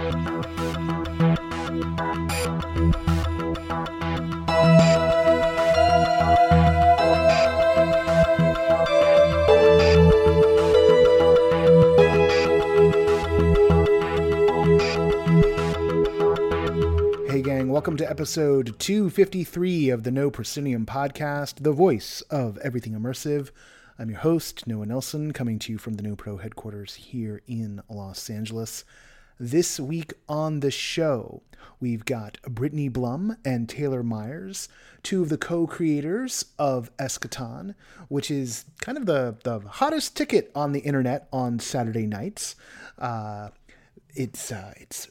Hey gang, welcome to episode 253 of the No Proscenium podcast, the voice of Everything Immersive. I'm your host, Noah Nelson, coming to you from the No Pro headquarters here in Los Angeles. This week on the show, we've got Brittany Blum and Taylor Myers, two of the co-creators of Eschaton, which is kind of the hottest ticket on the internet on Saturday nights. It's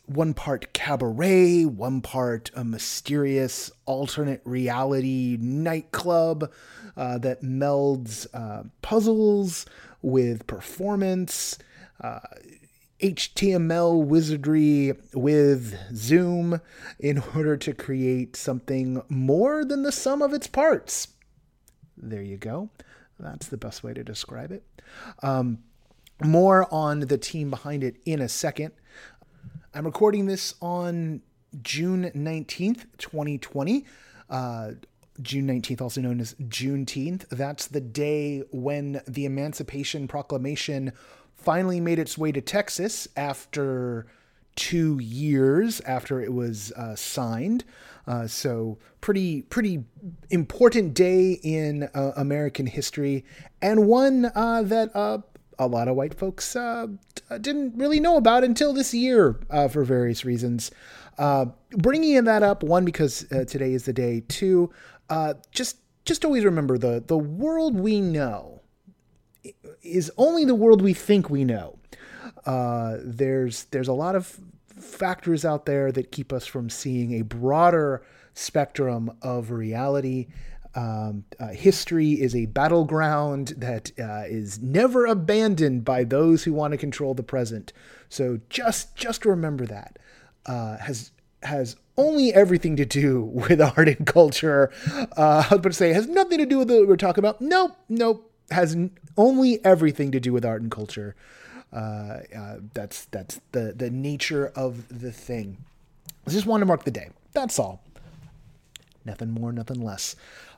one part cabaret, one part a mysterious alternate reality nightclub that melds puzzles with performance, HTML wizardry with Zoom in order to create something more than the sum of its parts. There you go. That's the best way to describe it. More on the team behind it in a second. I'm recording this on June 19th, 2020. June 19th, also known as Juneteenth. That's the day when the Emancipation Proclamation finally made its way to Texas after 2 years after it was signed. So pretty important day in American history, and one that a lot of white folks didn't really know about until this year for various reasons. Bringing that up, one, because today is the day. Two, just always remember the world we know is only the world we think we know. There's a lot of factors out there that keep us from seeing a broader spectrum of reality. History is a battleground that is never abandoned by those who want to control the present. So just remember that has only everything to do with art and culture. I was about to say has nothing to do with what we're talking about. Nope. Has only everything to do with art and culture. That's the nature of the thing. I just wanted to mark the day. That's all. Nothing more, nothing less.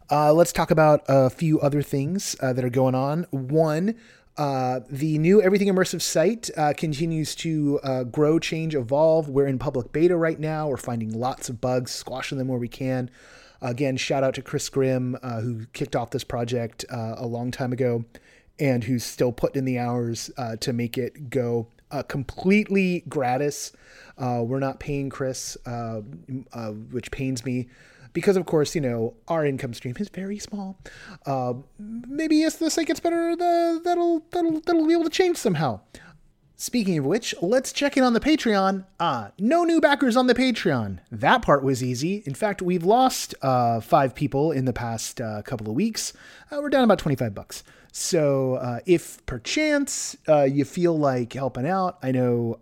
Let's talk about a few other things that are going on. One, the new Everything Immersive site continues to grow, change, evolve. We're in public beta right now. We're finding lots of bugs, squashing them where we can. Again, shout out to Chris Grimm, who kicked off this project a long time ago and who's still putting in the hours to make it go completely gratis. We're not paying Chris, which pains me. Because, of course, you know, our income stream is very small. Maybe as the site gets better, that'll be able to change somehow. Speaking of which, let's check in on the Patreon. No new backers on the Patreon. That part was easy. In fact, we've lost 5 people in the past couple of weeks. We're down about $25. So if perchance you feel like helping out, I know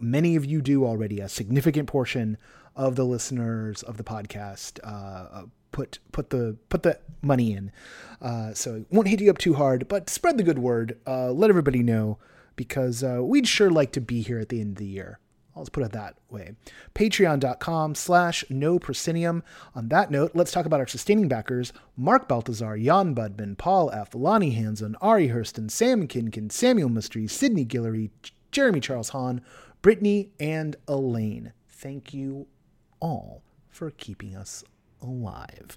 many of you do already, a significant portion of the listeners of the podcast put the money in, so it won't hit you up too hard, but spread the good word, let everybody know, because we'd sure like to be here at the end of the year. Let's put it that way. Patreon.com/No Proscenium. On that note, let's talk about our sustaining backers: Mark Baltazar, Jan Budman, Paul F, Lonnie Hansen, Ari Hurston, Sam Kinkin, Samuel Mystery, Sydney Guillory, Jeremy Charles Hahn, Brittany, and Elaine. Thank you all for keeping us alive.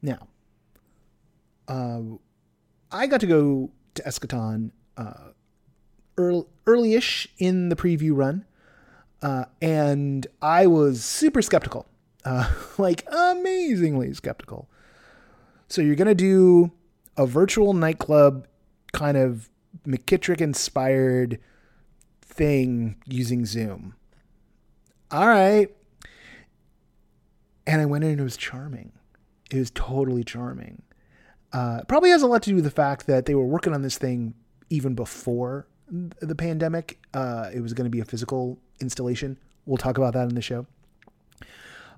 Now, I got to go to Eschaton early-ish in the preview run, and I was super skeptical, like amazingly skeptical. So you're going to do a virtual nightclub kind of McKittrick-inspired thing using Zoom. All right. And I went in and it was charming. It was totally charming. Probably has a lot to do with the fact that they were working on this thing even before the pandemic. It was going to be a physical installation. We'll talk about that in the show.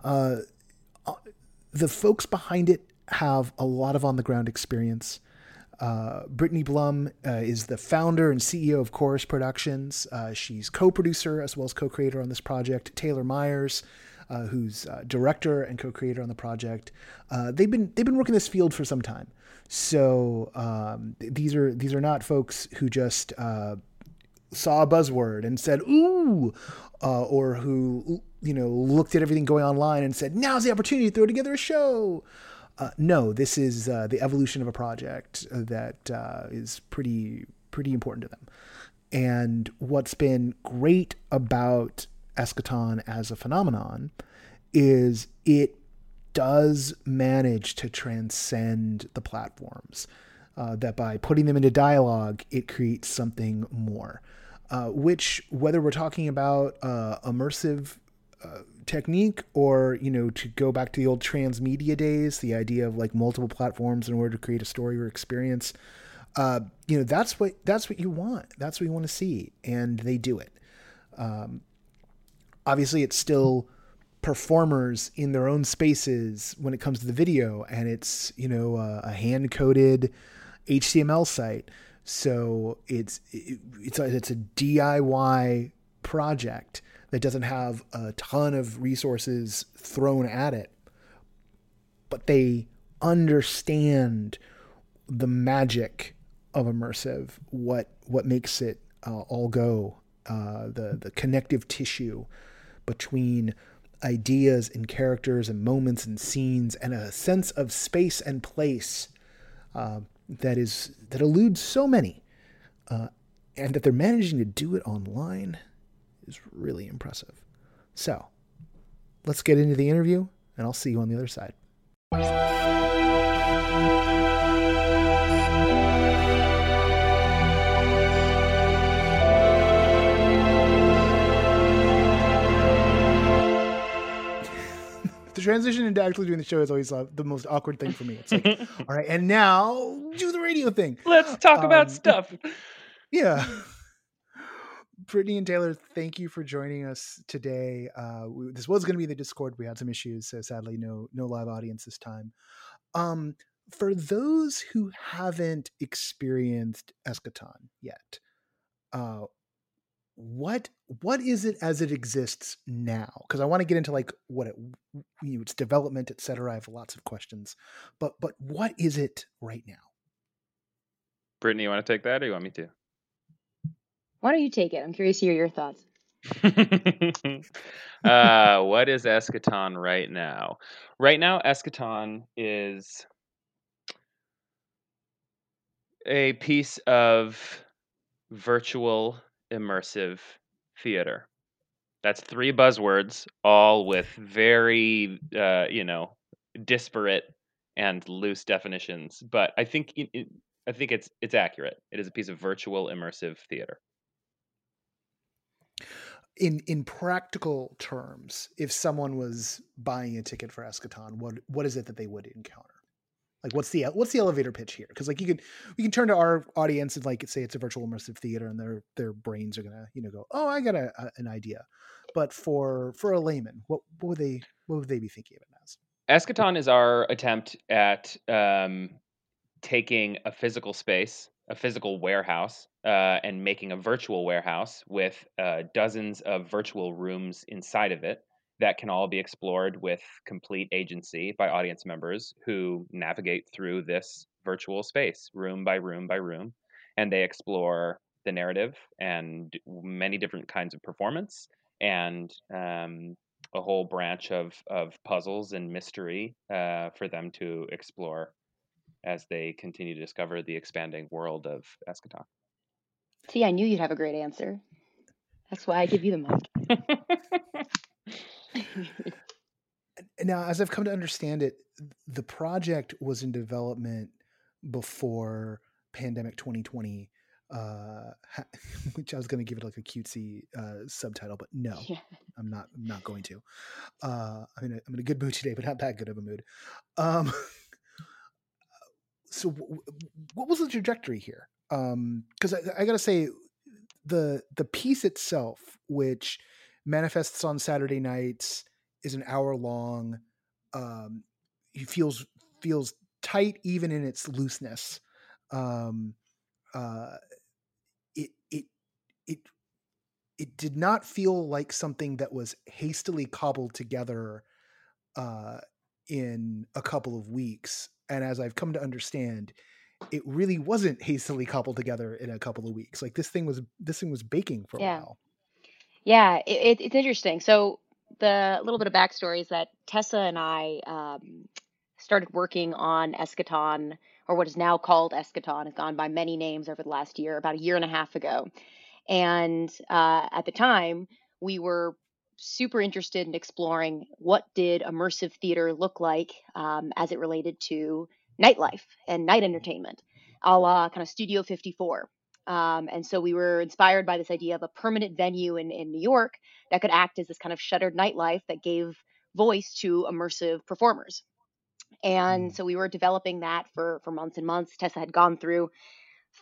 The folks behind it have a lot of on-the-ground experience. Brittany Blum is the founder and CEO of Chorus Productions. She's co-producer as well as co-creator on this project. Taylor Myers, who's director and co-creator on the project. They've been working this field for some time. So these are not folks who just saw a buzzword and said, ooh, or who, you know, looked at everything going online and said, now's the opportunity to throw together a show. No, this is the evolution of a project that is pretty important to them. And what's been great about Eschaton as a phenomenon is it does manage to transcend the platforms, that by putting them into dialogue, it creates something more, which, whether we're talking about immersive technique or, you know, to go back to the old transmedia days, the idea of like multiple platforms in order to create a story or experience, you know, that's what you want. That's what you want to see. And they do it. Obviously, it's still performers in their own spaces when it comes to the video, and it's, you know, a hand-coded HTML site. So it's a DIY project that doesn't have a ton of resources thrown at it, but they understand the magic of immersive, what makes it all go, the connective tissue between ideas and characters and moments and scenes, and a sense of space and place that eludes so many, and that they're managing to do it online is really impressive. So let's get into the interview, and I'll see you on the other side. The transition into actually doing the show is always the most awkward thing for me. It's like, all right, and now do the radio thing. Let's talk about stuff. Yeah. Brittany and Taylor, thank you for joining us today. This was going to be the Discord. We had some issues, so sadly, no live audience this time. For those who haven't experienced Eschaton yet, what is it as it exists now? Because I want to get into like what it, you know, its development, et cetera. I have lots of questions, but what is it right now? Brittany, you want to take that, or you want me to? Why don't you take it? I'm curious to hear your thoughts. What is Eschaton right now? Right now, Eschaton is a piece of virtual immersive theater. That's three buzzwords, all with very, disparate and loose definitions. But I think it's accurate. It is a piece of virtual immersive theater. In practical terms, if someone was buying a ticket for Eschaton, what is it that they would encounter? Like, what's the elevator pitch here? Because like we can turn to our audience and like say it's a virtual immersive theater, and their brains are gonna go, oh, I got an idea. But for a layman, what would they be thinking of it as? Eschaton is our attempt at taking a physical space, a physical warehouse, and making a virtual warehouse with dozens of virtual rooms inside of it that can all be explored with complete agency by audience members who navigate through this virtual space, room by room by room, and they explore the narrative and many different kinds of performance and a whole branch of puzzles and mystery for them to explore as they continue to discover the expanding world of Eschaton. See, I knew you'd have a great answer. That's why I give you the mic. Now, as I've come to understand it, the project was in development before pandemic 2020, which I was going to give it like a cutesy subtitle, but no, yeah. I'm not going to. I'm in a good mood today, but not that good of a mood. So what was the trajectory here? Because I got to say, the piece itself, which manifests on Saturday nights, is an hour long. It feels tight even in its looseness. It did not feel like something that was hastily cobbled together in a couple of weeks. And as I've come to understand, it really wasn't hastily cobbled together in a couple of weeks. Like this thing was baking for a while. Yeah, it's interesting. So the little bit of backstory is that Tessa and I started working on Eschaton, or what is now called Eschaton. It's gone by many names over the last year, about a year and a half ago. And at the time, we were super interested in exploring what did immersive theater look like as it related to nightlife and night entertainment, a la kind of Studio 54. And so we were inspired by this idea of a permanent venue in New York that could act as this kind of shuttered nightlife that gave voice to immersive performers. And so we were developing that for months and months. Tessa had gone through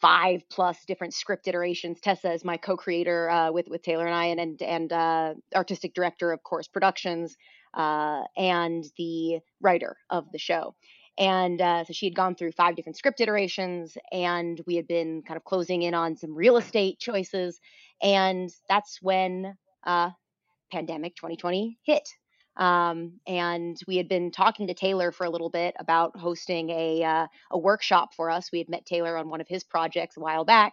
5+ different script iterations. Tessa is my co-creator with Taylor and I, and artistic director of Chorus Productions and the writer of the show. And so she had gone through 5 different script iterations, and we had been kind of closing in on some real estate choices. And that's when pandemic 2020 hit. And we had been talking to Taylor for a little bit about hosting a workshop for us. We had met Taylor on one of his projects a while back.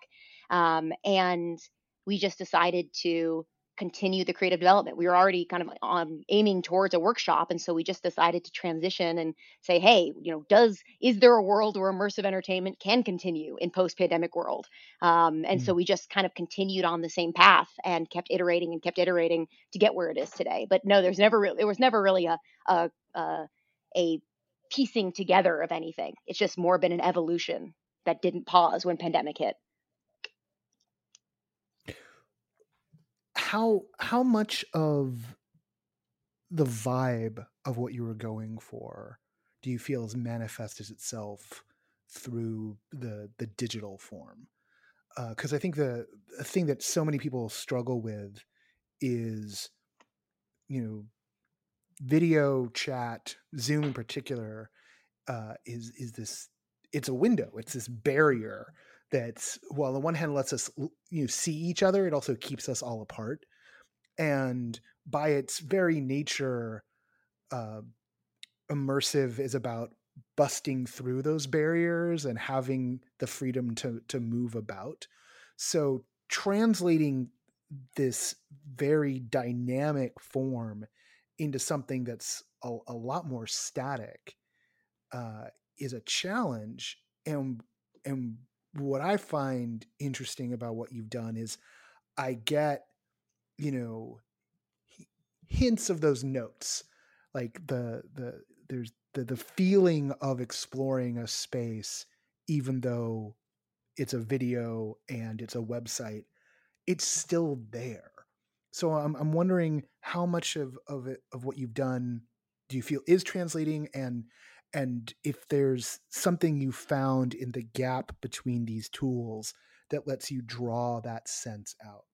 And we just decided to continue the creative development. We were already kind of aiming towards a workshop. And so we just decided to transition and say, hey, you know, is there a world where immersive entertainment can continue in post-pandemic world? So we just kind of continued on the same path and kept iterating to get where it is today. But no, there was never really a piecing together of anything. It's just more been an evolution that didn't pause when pandemic hit. How much of the vibe of what you were going for do you feel is manifested itself through the digital form? 'Cause I think the thing that so many people struggle with is, you know, video chat, Zoom in particular, is this, it's a window, it's this barrier that's, well, on the one hand lets us, you know, see each other, it also keeps us all apart. And by its very nature, immersive is about busting through those barriers and having the freedom to move about. So translating this very dynamic form into something that's a lot more static is a challenge. And what I find interesting about what you've done is I get, you know, hints of those notes, like there's the feeling of exploring a space, even though it's a video and it's a website, it's still there. So I'm wondering how much of what you've done do you feel is translating, and if there's something you found in the gap between these tools that lets you draw that sense out.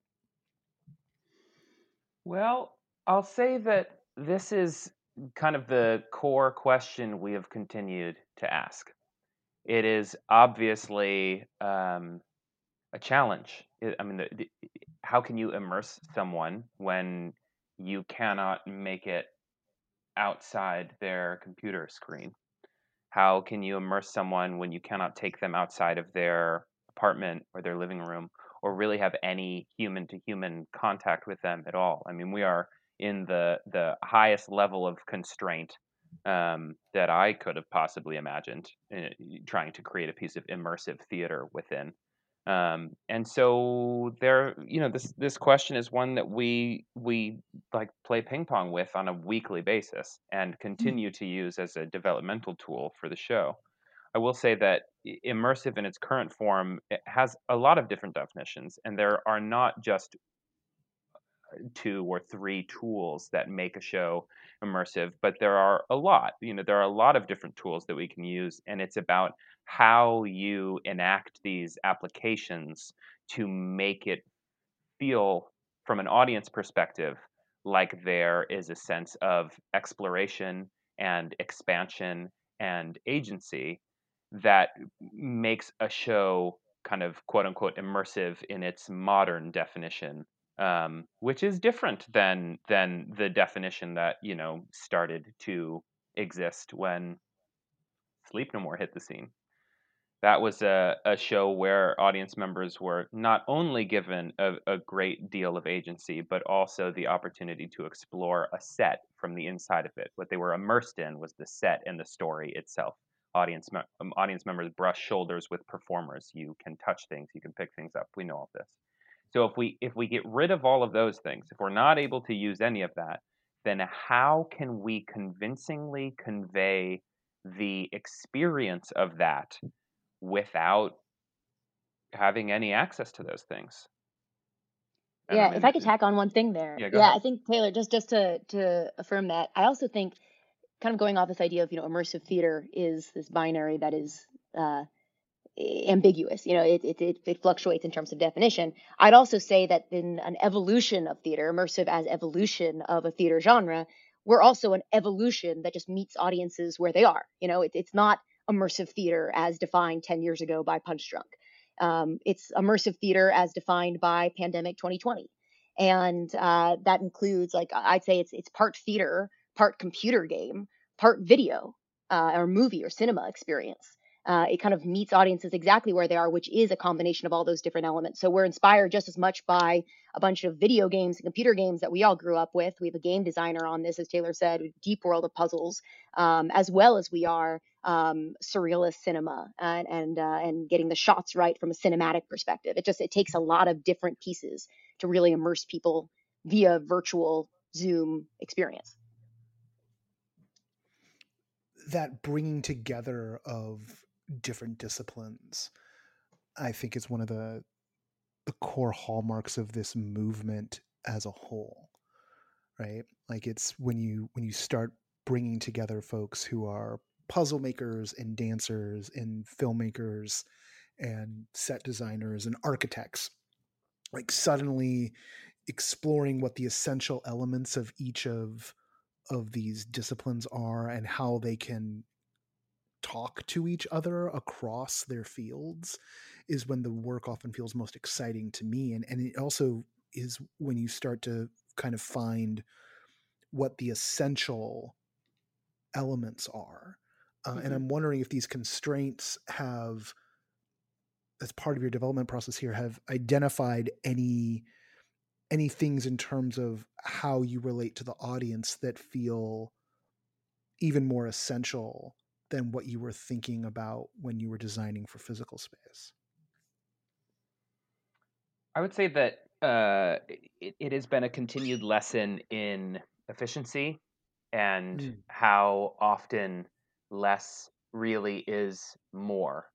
Well, I'll say that this is kind of the core question we have continued to ask. It is obviously a challenge. I mean, how can you immerse someone when you cannot make it outside their computer screen? How can you immerse someone when you cannot take them outside of their apartment or their living room, or really have any human-to-human contact with them at all? I mean, we are in the highest level of constraint that I could have possibly imagined trying to create a piece of immersive theater within. And so there, you know, this question is one that we like play ping pong with on a weekly basis and continue to use as a developmental tool for the show. I will say that immersive in its current form, it has a lot of different definitions, and there are not just 2 or 3 tools that make a show immersive, but there are a lot, you know, there are a lot of different tools that we can use, and it's about how you enact these applications to make it feel, from an audience perspective, like there is a sense of exploration and expansion and agency. that makes a show kind of quote unquote immersive in its modern definition, which is different than the definition that, you know, started to exist when Sleep No More hit the scene. That was a show where audience members were not only given a great deal of agency, but also the opportunity to explore a set from the inside of it. What they were immersed in was the set and the story itself. Audience members brush shoulders with performers. You can touch things. You can pick things up. We know all this. So if we get rid of all of those things, if we're not able to use any of that, then how can we convincingly convey the experience of that without having any access to those things? Yeah, if I could tack on one thing there. Yeah, I think, Taylor, just to affirm that, I also think kind of going off this idea of, you know, immersive theater is this binary that is ambiguous. You know, it fluctuates in terms of definition. I'd also say that in an evolution of theater, immersive as evolution of a theater genre, we're also an evolution that just meets audiences where they are. You know, it's not immersive theater as defined 10 years ago by Punch Drunk. It's immersive theater as defined by Pandemic 2020. And that includes, like, I'd say it's part theater, part computer game, part video or movie or cinema experience. It kind of meets audiences exactly where they are, which is a combination of all those different elements. So we're inspired just as much by a bunch of video games and computer games that we all grew up with. We have a game designer on this, as Taylor said, with Deep World of Puzzles, as well as we are surrealist cinema and getting the shots right from a cinematic perspective. It takes a lot of different pieces to really immerse people via virtual Zoom experience. That bringing together of different disciplines, I think, is one of the core hallmarks of this movement as a whole, right? Like, it's when you start bringing together folks who are puzzle makers and dancers and filmmakers and set designers and architects, like suddenly exploring what the essential elements of each of these disciplines are and how they can talk to each other across their fields is when the work often feels most exciting to me. And it also is when you start to kind of find what the essential elements are. And I'm wondering if these constraints have, as part of your development process here, have identified any things in terms of how you relate to the audience that feel even more essential than what you were thinking about when you were designing for physical space? I would say that it has been a continued lesson in efficiency and how often less really is more.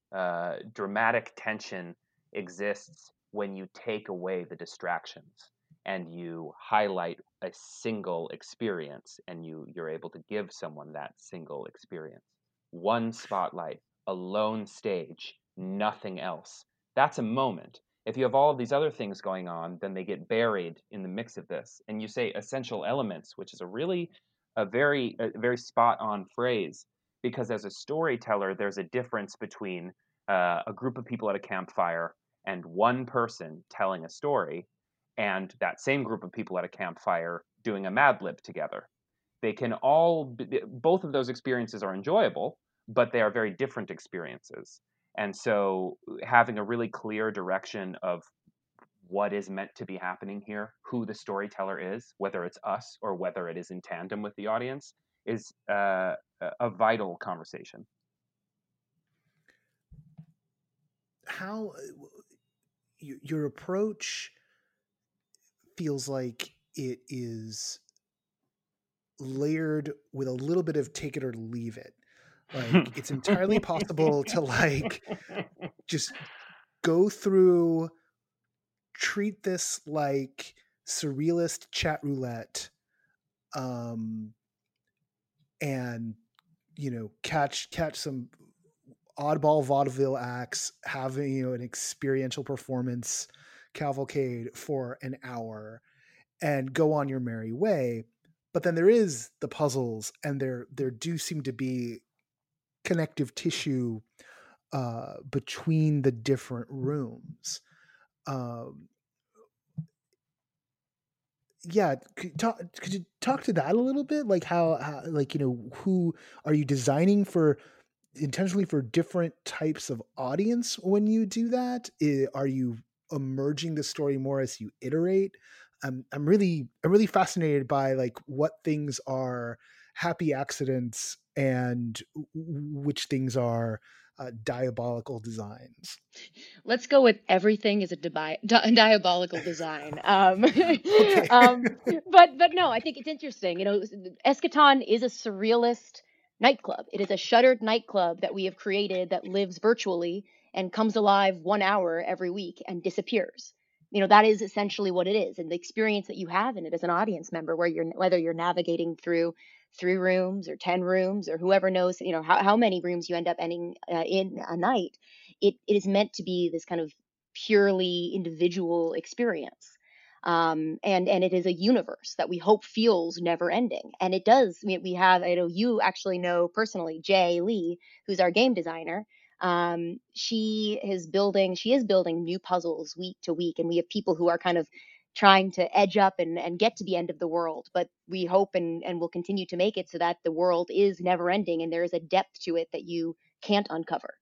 Dramatic tension exists when you take away the distractions and you highlight a single experience, and you're able to give someone that single experience. One spotlight, a lone stage, nothing else. That's a moment. If you have all of these other things going on, then they get buried in the mix of this. And you say essential elements, which is a very spot on phrase, because as a storyteller, there's a difference between a group of people at a campfire and one person telling a story, and that same group of people at a campfire doing a Mad Lib together. They can both of those experiences are enjoyable, but they are very different experiences. And so having a really clear direction of what is meant to be happening here, who the storyteller is, whether it's us or whether it is in tandem with the audience, is a vital conversation. How your approach feels like it is layered with a little bit of take it or leave it. Like, it's entirely possible to just go through, treat this like surrealist chat roulette, and, you know, catch some oddball vaudeville acts, having, you know, an experiential performance cavalcade for an hour and go on your merry way. But then there is the puzzles, and there do seem to be connective tissue between the different rooms. Yeah, could you talk to that a little bit? Like how like, you know, who are you designing for intentionally for different types of audience when you do that? Are you emerging the story more as you iterate? I'm really fascinated by like what things are happy accidents and which things are diabolical designs. Let's go with everything is a diabolical design. Okay. But no, I think it's interesting. You know, Eschaton is a surrealist nightclub. It is a shuttered nightclub that we have created that lives virtually and comes alive 1 hour every week and disappears. You know, that is essentially what it is. And the experience that you have in it as an audience member, where you're, whether you're navigating through 3 rooms or 10 rooms or whoever knows, you know, how many rooms you end up ending in a night, it is meant to be this kind of purely individual experience. And it is a universe that we hope feels never ending. And it does. I mean, we have, I know you actually know personally, Jay Lee, who's our game designer. She is building new puzzles week to week. And we have people who are kind of trying to edge up and get to the end of the world. But we hope and will continue to make it so that the world is never ending. And there is a depth to it that you can't uncover,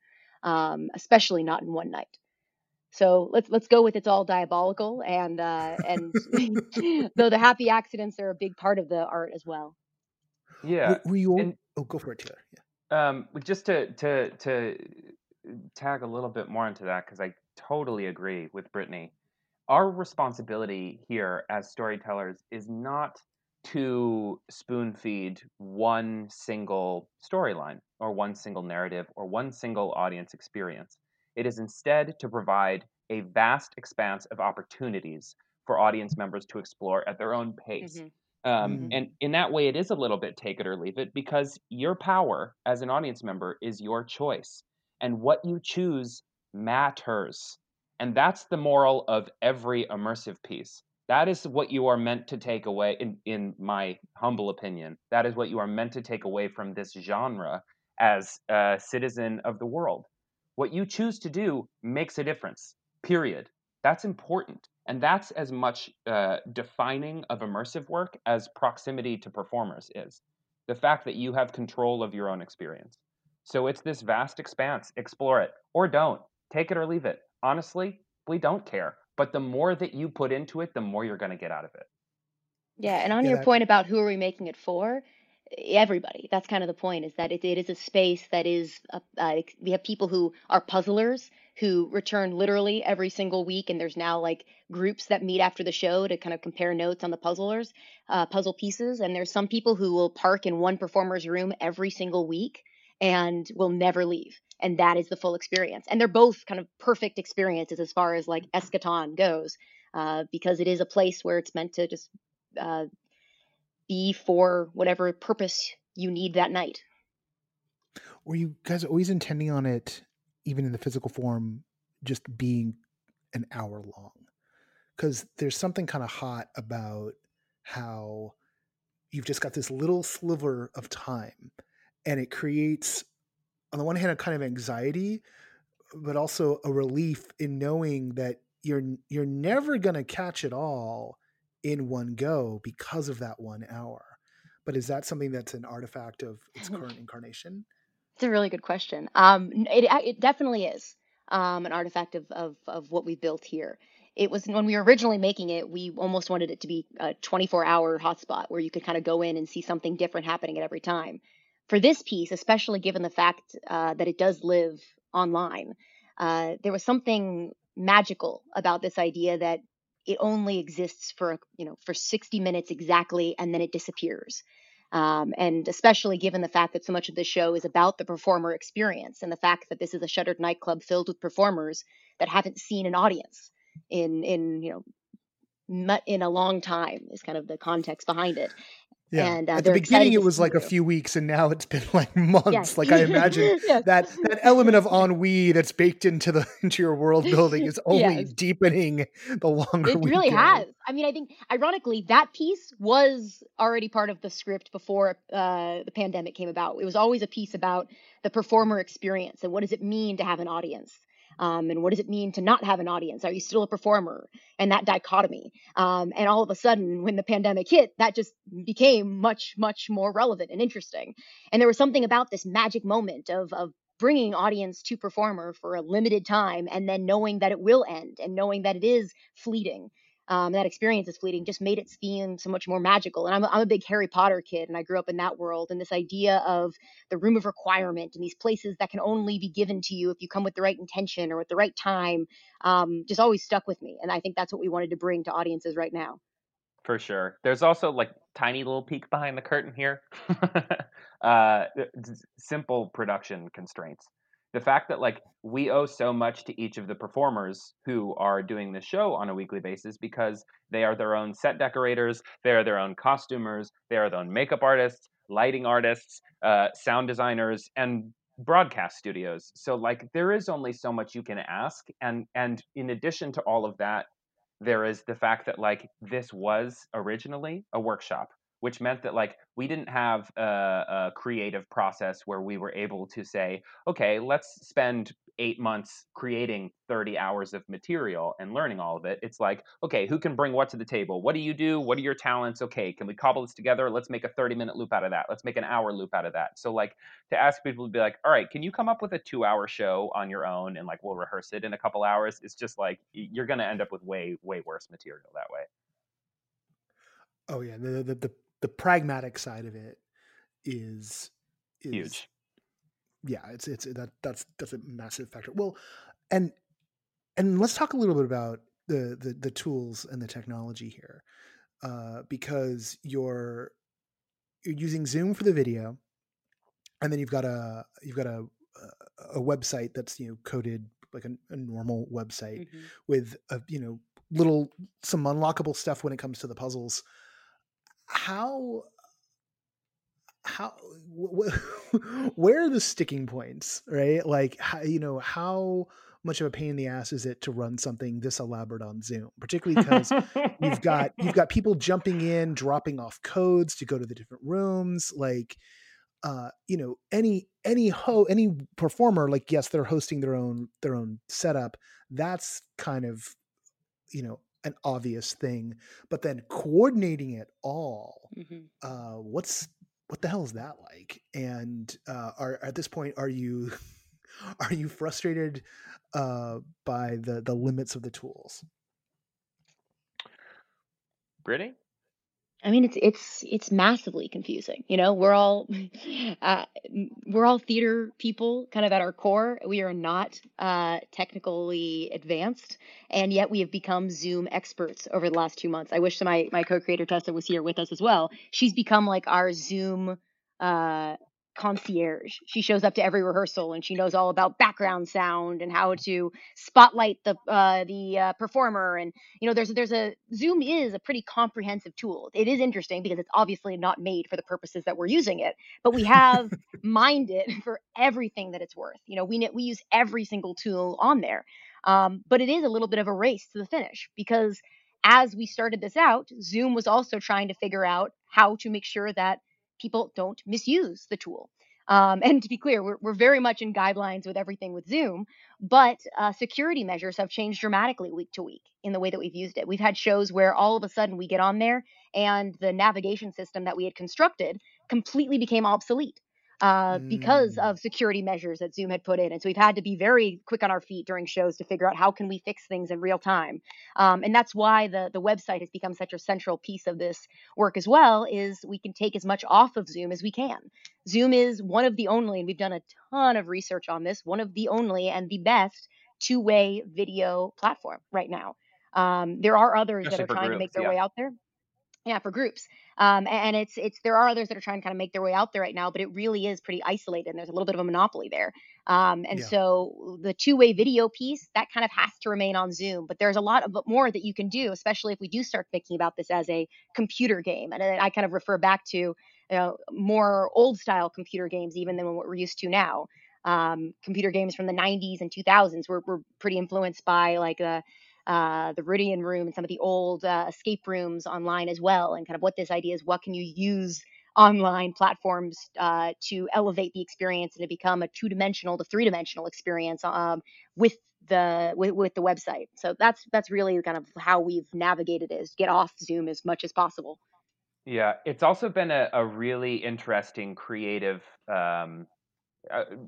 especially not in one night. So let's go with it's all diabolical, and though the happy accidents are a big part of the art as well. Yeah. Go for it, Taylor. Yeah. Just to tag a little bit more into that, because I totally agree with Brittany. Our responsibility here as storytellers is not to spoon feed one single storyline or one single narrative or one single audience experience. It is instead to provide a vast expanse of opportunities for audience members to explore at their own pace. Mm-hmm. And in that way, it is a little bit take it or leave it, because your power as an audience member is your choice. And what you choose matters. And that's the moral of every immersive piece. That is what you are meant to take away, in my humble opinion. That is what you are meant to take away from this genre as a citizen of the world. What you choose to do makes a difference, period. That's important. And that's as much defining of immersive work as proximity to performers is. The fact that you have control of your own experience. So it's this vast expanse. Explore it or don't. Take it or leave it. Honestly, we don't care. But the more that you put into it, the more you're going to get out of it. Yeah, and on your point about who are we making it for, everybody. That's kind of the point, is that it is a space that is, we have people who are puzzlers who return literally every single week. And there's now like groups that meet after the show to kind of compare notes on the puzzle pieces. And there's some people who will park in one performer's room every single week and will never leave. And that is the full experience. And they're both kind of perfect experiences as far as like Eschaton goes, because it is a place where it's meant to just, be for whatever purpose you need that night. Were you guys always intending on it, even in the physical form, just being an hour long? Because there's something kind of hot about how you've just got this little sliver of time, and it creates, on the one hand, a kind of anxiety, but also a relief in knowing that you're never going to catch it all in one go because of that 1 hour. But is that something that's an artifact of its current incarnation? It's a really good question. It definitely is an artifact of what we built here. It was, when we were originally making it, we almost wanted it to be a 24-hour hotspot where you could kind of go in and see something different happening at every time. For this piece, especially given the fact that it does live online, there was something magical about this idea that it only exists for 60 minutes exactly, and then it disappears. And especially given the fact that so much of the show is about the performer experience, and the fact that this is a shuttered nightclub filled with performers that haven't seen an audience in a long time is kind of the context behind it. Yeah. And, at the beginning, it was like a few weeks, and now it's been like months. Yes. Like I imagine that element of ennui that's baked into your world building is only deepening the longer we really go. Has. I mean, I think ironically, that piece was already part of the script before the pandemic came about. It was always a piece about the performer experience and what does it mean to have an audience. And what does it mean to not have an audience? Are you still a performer? And that dichotomy. And all of a sudden, when the pandemic hit, that just became much, much more relevant and interesting. And there was something about this magic moment of bringing audience to performer for a limited time, and then knowing that it will end, and knowing that it is fleeting. That experience is fleeting, just made it seem so much more magical. And I'm a big Harry Potter kid, and I grew up in that world. And this idea of the room of requirement and these places that can only be given to you if you come with the right intention or at the right time, just always stuck with me. And I think that's what we wanted to bring to audiences right now. For sure. There's also like tiny little peek behind the curtain here. Simple production constraints. The fact that like we owe so much to each of the performers who are doing the show on a weekly basis, because they are their own set decorators, they are their own costumers, they are their own makeup artists, lighting artists, sound designers, and broadcast studios. So like there is only so much you can ask, and in addition to all of that, there is the fact that like this was originally a workshop, which meant that like we didn't have a creative process where we were able to say, okay, let's spend 8 months creating 30 hours of material and learning all of it. It's like, okay, who can bring what to the table? What do you do? What are your talents? Okay, can we cobble this together? Let's make a 30-minute loop out of that. Let's make an hour loop out of that. So like to ask people to be like, all right, can you come up with a 2-hour show on your own and like we'll rehearse it in a couple hours? It's just like, you're going to end up with way, way worse material that way. Oh yeah. The pragmatic side of it is huge. Yeah, it's that's a massive factor. Well, and let's talk a little bit about the tools and the technology here, because you're using Zoom for the video, and then you've got a website that's coded like a normal website with some unlockable stuff when it comes to the puzzles. Where are the sticking points, right? Like, how much of a pain in the ass is it to run something this elaborate on Zoom, particularly because you've got people jumping in, dropping off codes to go to the different rooms. Like, any performer, like, yes, they're hosting their own setup. That's kind of, an obvious thing, but then coordinating it all, what the hell is that like? And at this point, are you frustrated by the limits of the tools? Brittany? I mean, it's massively confusing. We're all theater people, kind of at our core. We are not technically advanced, and yet we have become Zoom experts over the last 2 months. I wish my co-creator Tessa was here with us as well. She's become like our Zoom concierge. She shows up to every rehearsal, and she knows all about background sound and how to spotlight the performer. And there's a Zoom is a pretty comprehensive tool. It is interesting because it's obviously not made for the purposes that we're using it, but we have mined it for everything that it's worth. We use every single tool on there, but it is a little bit of a race to the finish, because as we started this out, Zoom was also trying to figure out how to make sure that people don't misuse the tool. And to be clear, we're very much in guidelines with everything with Zoom, but security measures have changed dramatically week to week in the way that we've used it. We've had shows where all of a sudden we get on there and the navigation system that we had constructed completely became obsolete because of security measures that Zoom had put in. And so we've had to be very quick on our feet during shows to figure out how can we fix things in real time. And that's why the website has become such a central piece of this work as well, is we can take as much off of Zoom as we can. Zoom is one of the only, and we've done a ton of research on this, one of the only and the best two-way video platform right now. There are others that are trying to make their way out there. Yeah, for groups. And it's there are others that are trying to kind of make their way out there right now, but it really is pretty isolated and there's a little bit of a monopoly there. So the two-way video piece, that kind of has to remain on Zoom, but there's a lot of more that you can do, especially if we do start thinking about this as a computer game. And I kind of refer back to, you know, more old style computer games, even than what we're used to now. Computer games from the 90s and 2000s were pretty influenced by like the Viridian Room and some of the old escape rooms online as well, and kind of what this idea is, what can you use online platforms to elevate the experience and to become a two-dimensional to three-dimensional experience with the website. So that's really kind of how we've navigated it, is get off Zoom as much as possible. Yeah, it's also been a really interesting creative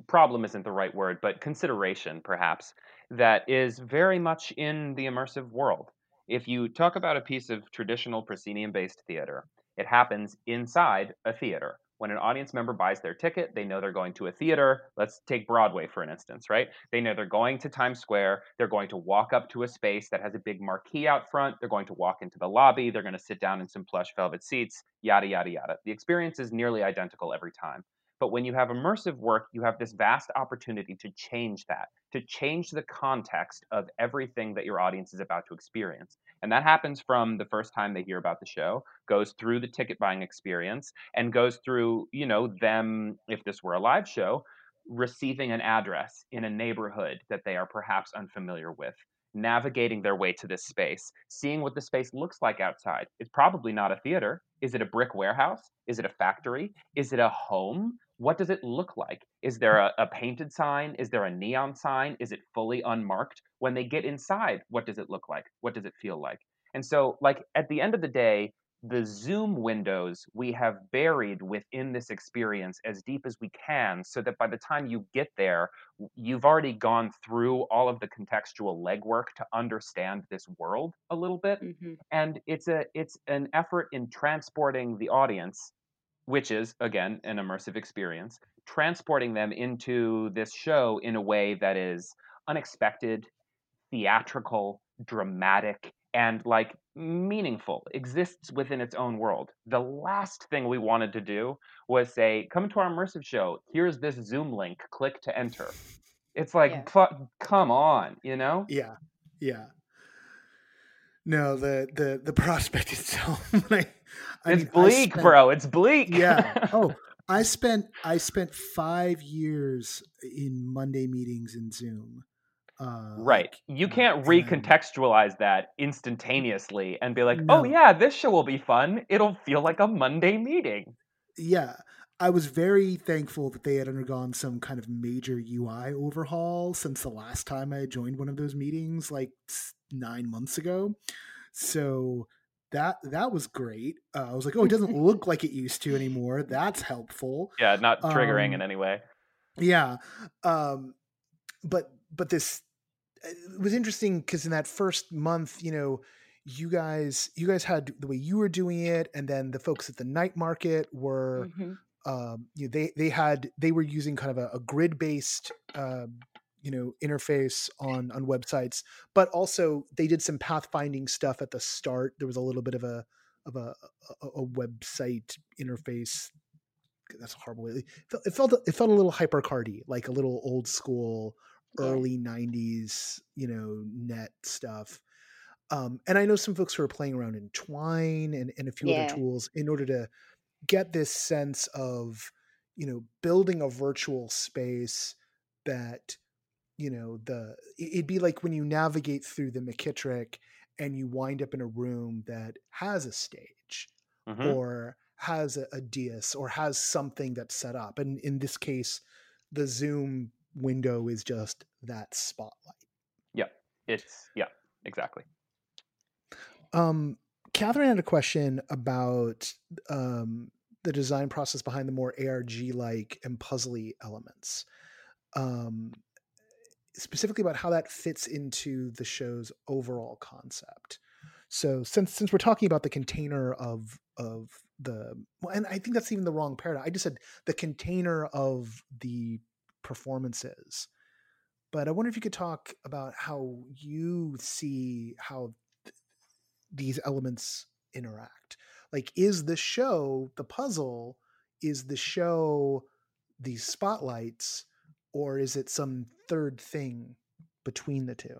problem isn't the right word, but consideration perhaps, that is very much in the immersive world. If you talk about a piece of traditional proscenium-based theater, it happens inside a theater. When an audience member buys their ticket, they know they're going to a theater. Let's take Broadway, for an instance, right? They know they're going to Times Square. They're going to walk up to a space that has a big marquee out front. They're going to walk into the lobby. They're going to sit down in some plush velvet seats, yada, yada, yada. The experience is nearly identical every time. But when you have immersive work, you have this vast opportunity to change that, to change the context of everything that your audience is about to experience. And that happens from the first time they hear about the show, goes through the ticket buying experience, and goes through, you know, them, if this were a live show, receiving an address in a neighborhood that they are perhaps unfamiliar with, navigating their way to this space, seeing what the space looks like outside. It's probably not a theater. Is it a brick warehouse? Is it a factory? Is it a home? What does it look like? Is there a painted sign? Is there a neon sign? Is it fully unmarked? When they get inside, what does it look like? What does it feel like? And so, like, at the end of the day, the Zoom windows we have buried within this experience as deep as we can, so that by the time you get there, you've already gone through all of the contextual legwork to understand this world a little bit. Mm-hmm. And it's an effort in transporting the audience, which is, again, an immersive experience, transporting them into this show in a way that is unexpected, theatrical, dramatic, and like meaningful, exists within its own world. The last thing we wanted to do was say, come to our immersive show, here's this Zoom link, click to enter. It's like, come on, you know? Yeah, yeah. No, the prospect itself. I mean, bleak, bro. It's bleak. Yeah. Oh, I spent 5 years in Monday meetings in Zoom. Right. You can't recontextualize that instantaneously and be like, Oh yeah, this show will be fun. It'll feel like a Monday meeting. Yeah. I was very thankful that they had undergone some kind of major UI overhaul since the last time I joined one of those meetings, like 9 months ago. So that was great. I was like, oh, it doesn't look like it used to anymore. That's helpful. Yeah, not triggering in any way. Yeah. But this, it was interesting because in that first month, you know, you guys had the way you were doing it, and then the folks at the night market were, you know, they were using kind of a grid-based, you know, interface on websites, but also they did some pathfinding stuff at the start. There was a little bit of a website interface. That's horrible. It felt a little hypercardy, like a little old school, early 90s, you know, net stuff. And I know some folks who are playing around in Twine and a few other tools in order to get this sense of, you know, building a virtual space that, you know, it'd be like when you navigate through the McKittrick and you wind up in a room that has a stage or has a dais or has something that's set up. And in this case, the Zoom window is just that spotlight. Yeah, exactly. Catherine had a question about the design process behind the more ARG-like and puzzly elements. Specifically about how that fits into the show's overall concept. So since we're talking about the container of the, and I think that's even the wrong paradigm. I just said the container of the performances, but I wonder if you could talk about how you see how these elements interact. Like, is the show the puzzle? Is the show these spotlights, or is it some third thing between the two?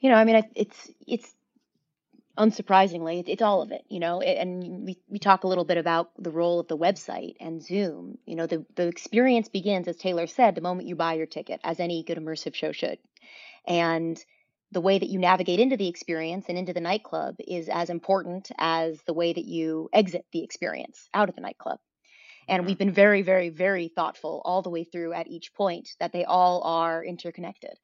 You know, I mean, it's unsurprisingly, it's all of it, you know, and we talk a little bit about the role of the website and Zoom. You know, the experience begins, as Taylor said, the moment you buy your ticket, as any good immersive show should. And the way that you navigate into the experience and into the nightclub is as important as the way that you exit the experience out of the nightclub. And we've been very, very, very thoughtful all the way through at each point that they all are interconnected.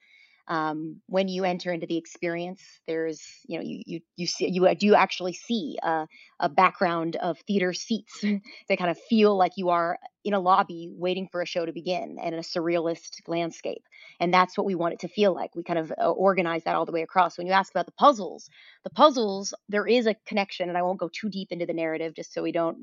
When you enter into the experience, there's, you know, you do actually see a background of theater seats that kind of feel like you are in a lobby waiting for a show to begin, and in a surrealist landscape. And that's what we want it to feel like. We kind of organize that all the way across. When you ask about the puzzles, there is a connection, and I won't go too deep into the narrative just so we don't,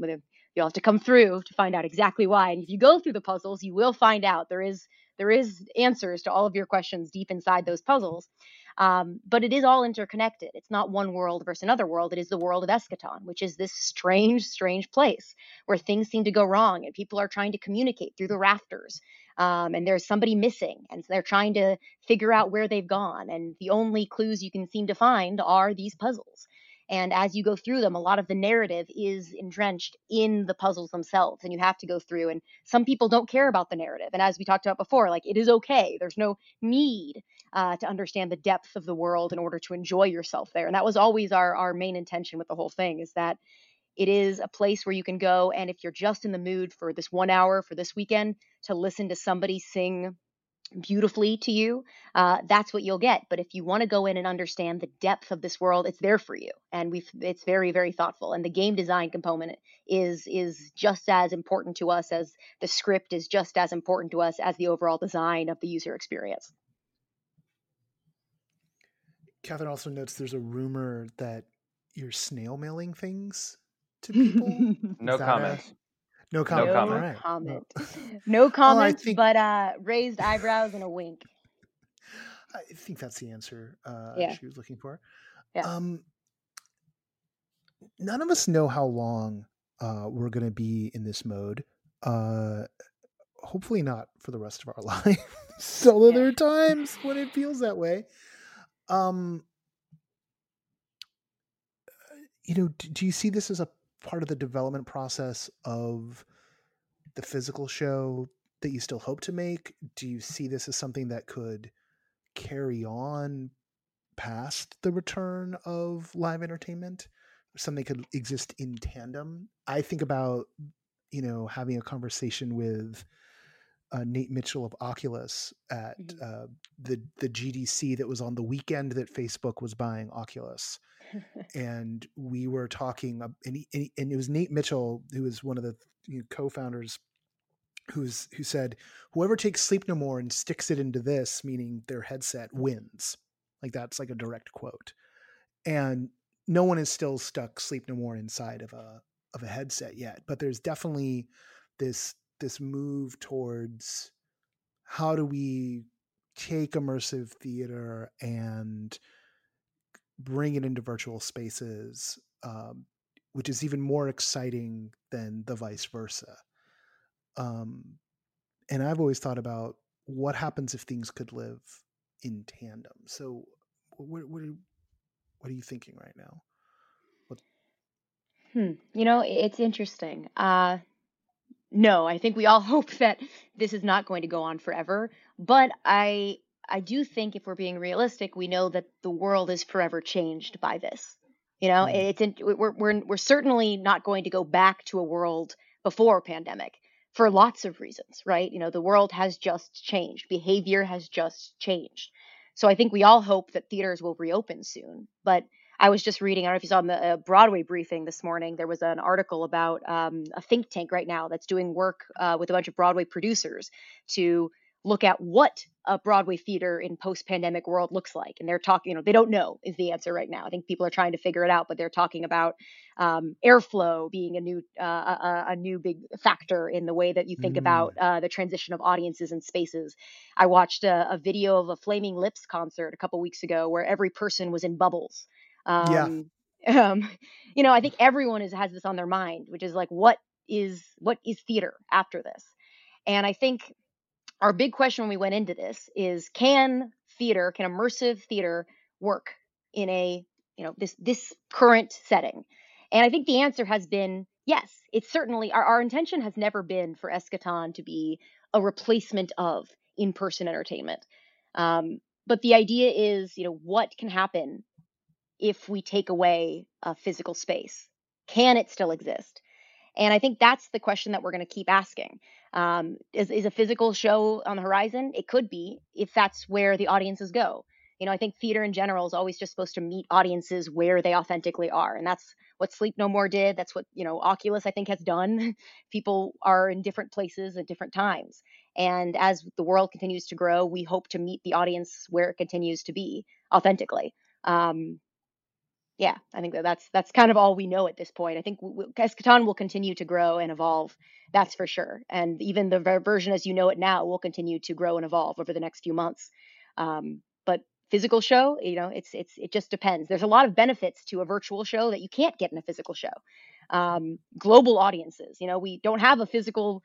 you'll have to come through to find out exactly why. And if you go through the puzzles, you will find out there is answers to all of your questions deep inside those puzzles. But it is all interconnected. It's not one world versus another world. It is the world of Eschaton, which is this strange, strange place where things seem to go wrong and people are trying to communicate through the rafters. And there's somebody missing, and so they're trying to figure out where they've gone. And the only clues you can seem to find are these puzzles. And as you go through them, a lot of the narrative is entrenched in the puzzles themselves, and you have to go through. And some people don't care about the narrative. And as we talked about before, like, it is okay. There's no need to understand the depth of the world in order to enjoy yourself there. And that was always our main intention with the whole thing, is that it is a place where you can go. And if you're just in the mood for this 1 hour for this weekend to listen to somebody sing beautifully to you, that's what you'll get. But if you want to go in and understand the depth of this world, it's there for you. And it's very, very thoughtful. And the game design component is just as important to us as the script is just as important to us as the overall design of the user experience. Catherine also notes there's a rumor that you're snail mailing things to people. No comment. No comment, but raised eyebrows and a wink. I think that's the answer she was looking for. Yeah. None of us know how long we're going to be in this mode. Hopefully not for the rest of our lives. So there are times when it feels that way. You know, do you see this as a part of the development process of the physical show that you still hope to make? Do you see this as something that could carry on past the return of live entertainment? Something could exist in tandem? I think about, you know, having a conversation with Nate Mitchell of Oculus at the GDC that was on the weekend that Facebook was buying Oculus. And we were talking, and it was Nate Mitchell, who is one of the co-founders, who said, whoever takes Sleep No More and sticks it into this, meaning their headset, wins. Like, that's like a direct quote. And no one is still stuck Sleep No More inside of a headset yet, but there's definitely this move towards, how do we take immersive theater and bring it into virtual spaces, which is even more exciting than the vice versa. And I've always thought about what happens if things could live in tandem. So what are you thinking right now? You know, it's interesting. No, I think we all hope that this is not going to go on forever, but I do think, if we're being realistic, we know that the world is forever changed by this. You know, we're certainly not going to go back to a world before pandemic for lots of reasons, right? You know, the world has just changed. Behavior has just changed. So I think we all hope that theaters will reopen soon. But I was just reading, I don't know if you saw in the Broadway briefing this morning, there was an article about a think tank right now that's doing work with a bunch of Broadway producers to look at what a Broadway theater in post-pandemic world looks like. And they're talking, you know, they don't know is the answer right now. I think people are trying to figure it out, but they're talking about airflow being a new big factor in the way that you think about the transition of audiences and spaces. I watched a video of a Flaming Lips concert a couple weeks ago where every person was in bubbles. You know, I think everyone has this on their mind, which is like, what is theater after this? And I think our big question when we went into this is, can immersive theater work in a, this current setting? And I think the answer has been yes. It's certainly, our intention has never been for Eschaton to be a replacement of in-person entertainment. But the idea is, what can happen if we take away a physical space? Can it still exist? And I think that's the question that we're going to keep asking. Is a physical show on the horizon? It could be, if that's where the audiences go. I think theater in general is always just supposed to meet audiences where they authentically are. And that's what Sleep No More did. That's what, Oculus, I think, has done. People are in different places at different times. And as the world continues to grow, we hope to meet the audience where it continues to be authentically. Yeah, I think that's kind of all we know at this point. I think Eschaton will continue to grow and evolve, that's for sure. And even the version as you know it now will continue to grow and evolve over the next few months. But physical show, it just depends. There's a lot of benefits to a virtual show that you can't get in a physical show. Global audiences, we don't have a physical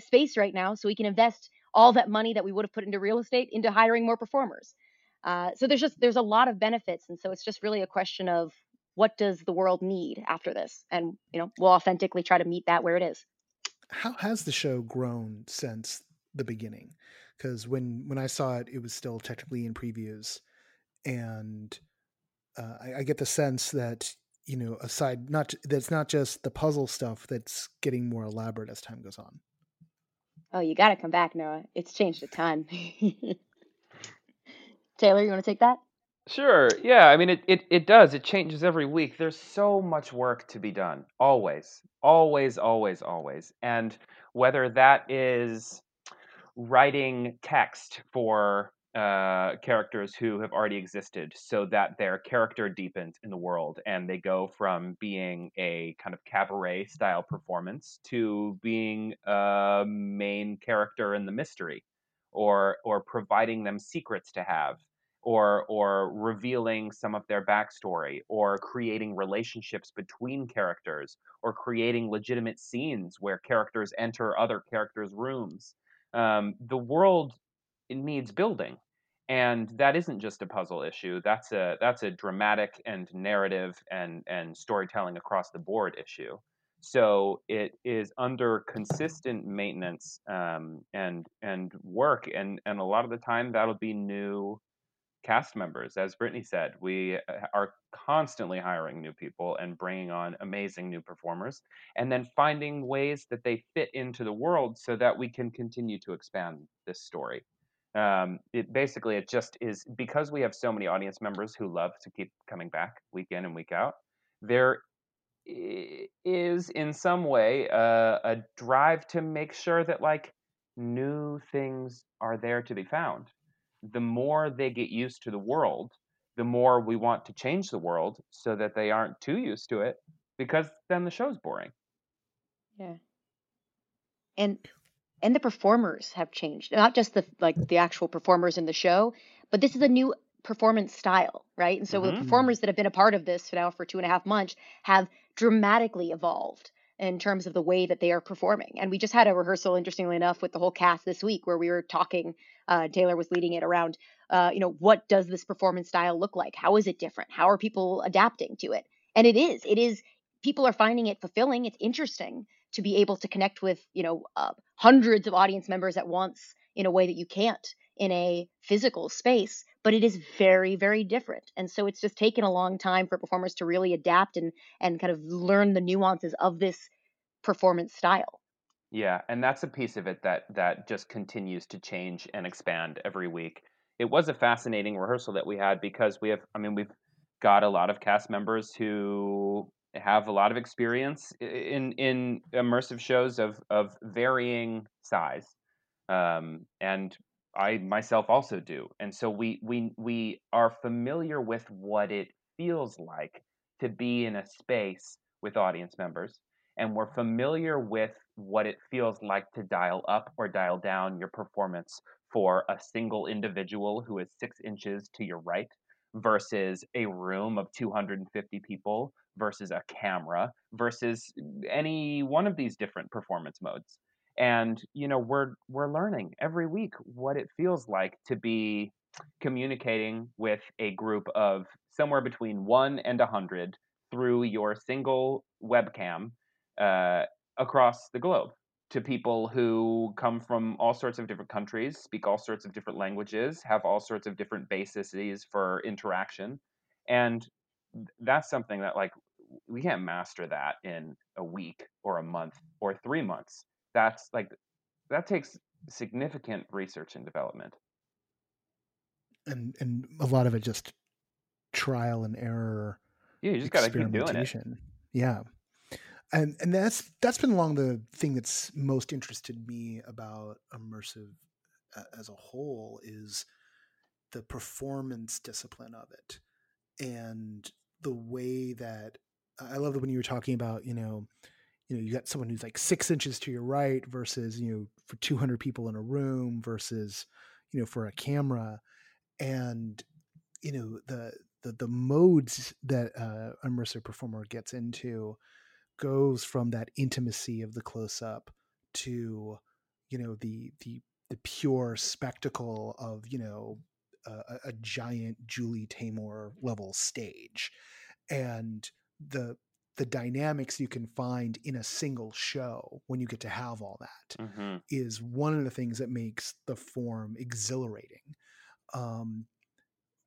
space right now, so we can invest all that money that we would have put into real estate into hiring more performers. So there's a lot of benefits. And so it's just really a question of what does the world need after this? And, we'll authentically try to meet that where it is. How has the show grown since the beginning? Because when I saw it, it was still technically in previews. And I get the sense that, that's not just the puzzle stuff that's getting more elaborate as time goes on. Oh, you got to come back, Noah. It's changed a ton. Taylor, you want to take that? Sure. Yeah. I mean, it does. It changes every week. There's so much work to be done. Always, always, always, always. And whether that is writing text for characters who have already existed so that their character deepens in the world and they go from being a kind of cabaret style performance to being a main character in the mystery, or providing them secrets to have, or revealing some of their backstory, or creating relationships between characters, or creating legitimate scenes where characters enter other characters' rooms. The world, it needs building. And that isn't just a puzzle issue. That's a dramatic and narrative and storytelling across the board issue. So it is under consistent maintenance and work. And a lot of the time that'll be new cast members. As Brittany said, we are constantly hiring new people and bringing on amazing new performers, and then finding ways that they fit into the world so that we can continue to expand this story. It just is, because we have so many audience members who love to keep coming back week in and week out, there is in some way a drive to make sure that new things are there to be found. The more they get used to the world, the more we want to change the world so that they aren't too used to it, because then the show's boring. Yeah. And the performers have changed, not just the actual performers in the show, but this is a new performance style, right? And so the performers that have been a part of this now for 2.5 months have dramatically evolved in terms of the way that they are performing. And we just had a rehearsal, interestingly enough, with the whole cast this week, where we were talking, Taylor was leading it around, what does this performance style look like? How is it different? How are people adapting to it? And it is, people are finding it fulfilling. It's interesting to be able to connect with, hundreds of audience members at once in a way that you can't in a physical space, but it is very, very different. And so it's just taken a long time for performers to really adapt and kind of learn the nuances of this performance style. Yeah, and that's a piece of it that just continues to change and expand every week. It was a fascinating rehearsal that we had, because we've got a lot of cast members who have a lot of experience in immersive shows of varying size. And I myself also do. And so we are familiar with what it feels like to be in a space with audience members. And we're familiar with what it feels like to dial up or dial down your performance for a single individual who is 6 inches to your right, versus a room of 250 people versus a camera versus any one of these different performance modes. And, you know, we're learning every week what it feels like to be communicating with a group of somewhere between 1 and 100 through your single webcam across the globe, to people who come from all sorts of different countries, speak all sorts of different languages, have all sorts of different bases for interaction. And that's something that, like, we can't master that in a week or a month or 3 months. That's like, that takes significant research and development. And a lot of it just trial and error. Yeah, you just gotta keep doing it. Yeah. And that's been along the thing that's most interested me about immersive as a whole, is the performance discipline of it. And the way that, I love that when you were talking about, you know, you got someone who's like 6 inches to your right versus, you know, for 200 people in a room versus, you know, for a camera. And, you know, the modes that immersive performer gets into goes from that intimacy of the close-up to, you know, the pure spectacle of, you know, a giant Julie Taymor level stage, and the dynamics you can find in a single show when you get to have all that is one of the things that makes the form exhilarating.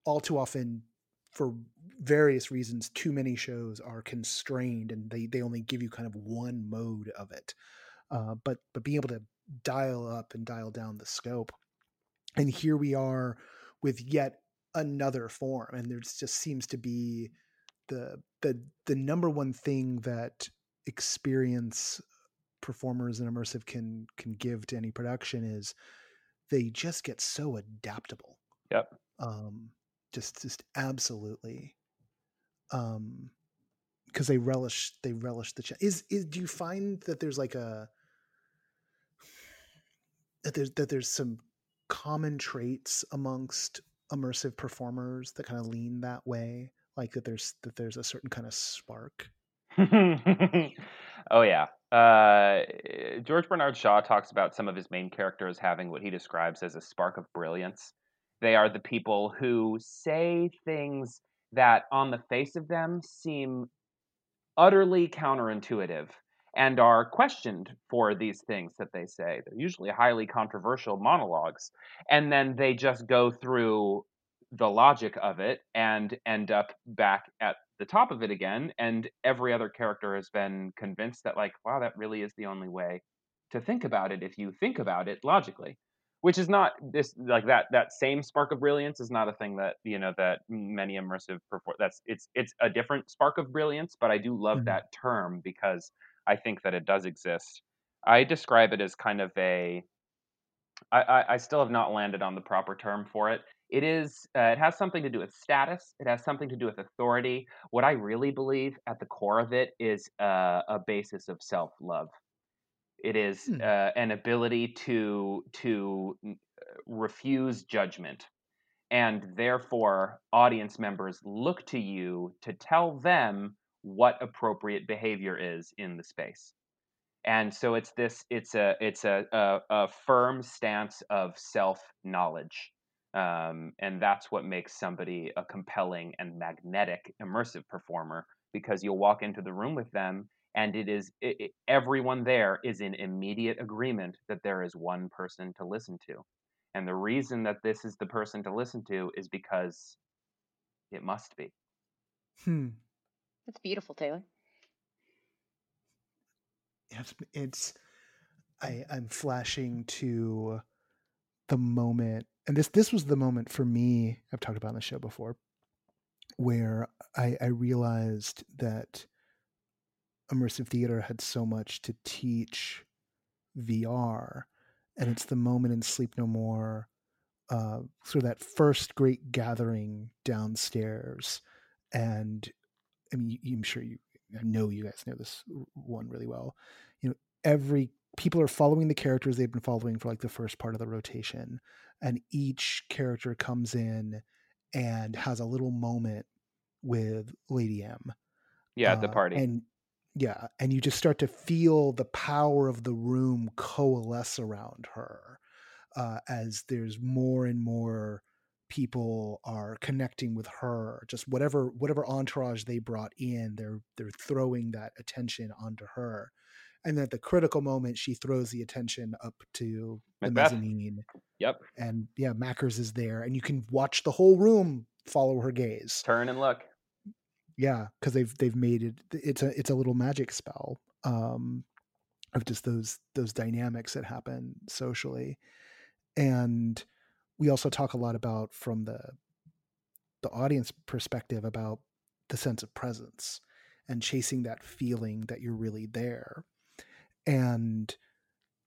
All too often, for various reasons, too many shows are constrained and they only give you kind of one mode of it. But being able to dial up and dial down the scope. And here we are with yet another form. And there just seems to be the number one thing that experience performers and immersive can give to any production is they just get so adaptable. Yep. Just absolutely. Because they relish the challenge. Do you find that there's like that there's some common traits amongst immersive performers that kind of lean that way? Like that there's a certain kind of spark. Oh yeah. George Bernard Shaw talks about some of his main characters having what he describes as a spark of brilliance. They are the people who say things that on the face of them seem utterly counterintuitive and are questioned for these things that they say. They're usually highly controversial monologues. And then they just go through the logic of it and end up back at the top of it again. And every other character has been convinced that, like, wow, that really is the only way to think about it if you think about it logically. Which is not this, like, that same spark of brilliance is not a thing that, you know, that many immersive perform. It's a different spark of brilliance, but I do love that term because I think that it does exist. I describe it as kind of I still have not landed on the proper term for it. It is, it has something to do with status. It has something to do with authority. What I really believe at the core of it is a basis of self-love. It is an ability to refuse judgment, and therefore audience members look to you to tell them what appropriate behavior is in the space. And so it's a firm stance of self-knowledge, and that's what makes somebody a compelling and magnetic immersive performer, because you'll walk into the room with them. And it is everyone there is in immediate agreement that there is one person to listen to. And the reason that this is the person to listen to is because it must be. That's beautiful, Taylor. I'm flashing to the moment. And this was the moment for me, I've talked about on the show before, where I realized that immersive theater had so much to teach VR, and it's the moment in Sleep No More, sort of that first great gathering downstairs. And I mean, I know you guys know this one really well. You know, people are following the characters they've been following for like the first part of the rotation, and each character comes in and has a little moment with Lady M. Yeah, at the party. And you just start to feel the power of the room coalesce around her as there's more and more people are connecting with her. Just whatever entourage they brought in, they're throwing that attention onto her. And at the critical moment, she throws the attention up to Macbeth. The mezzanine. Yep. And yeah, Mackers is there, and you can watch the whole room follow her gaze, turn and look. Yeah, because they've made it. It's a little magic spell of just those dynamics that happen socially, and we also talk a lot about from the audience perspective about the sense of presence and chasing that feeling that you're really there, and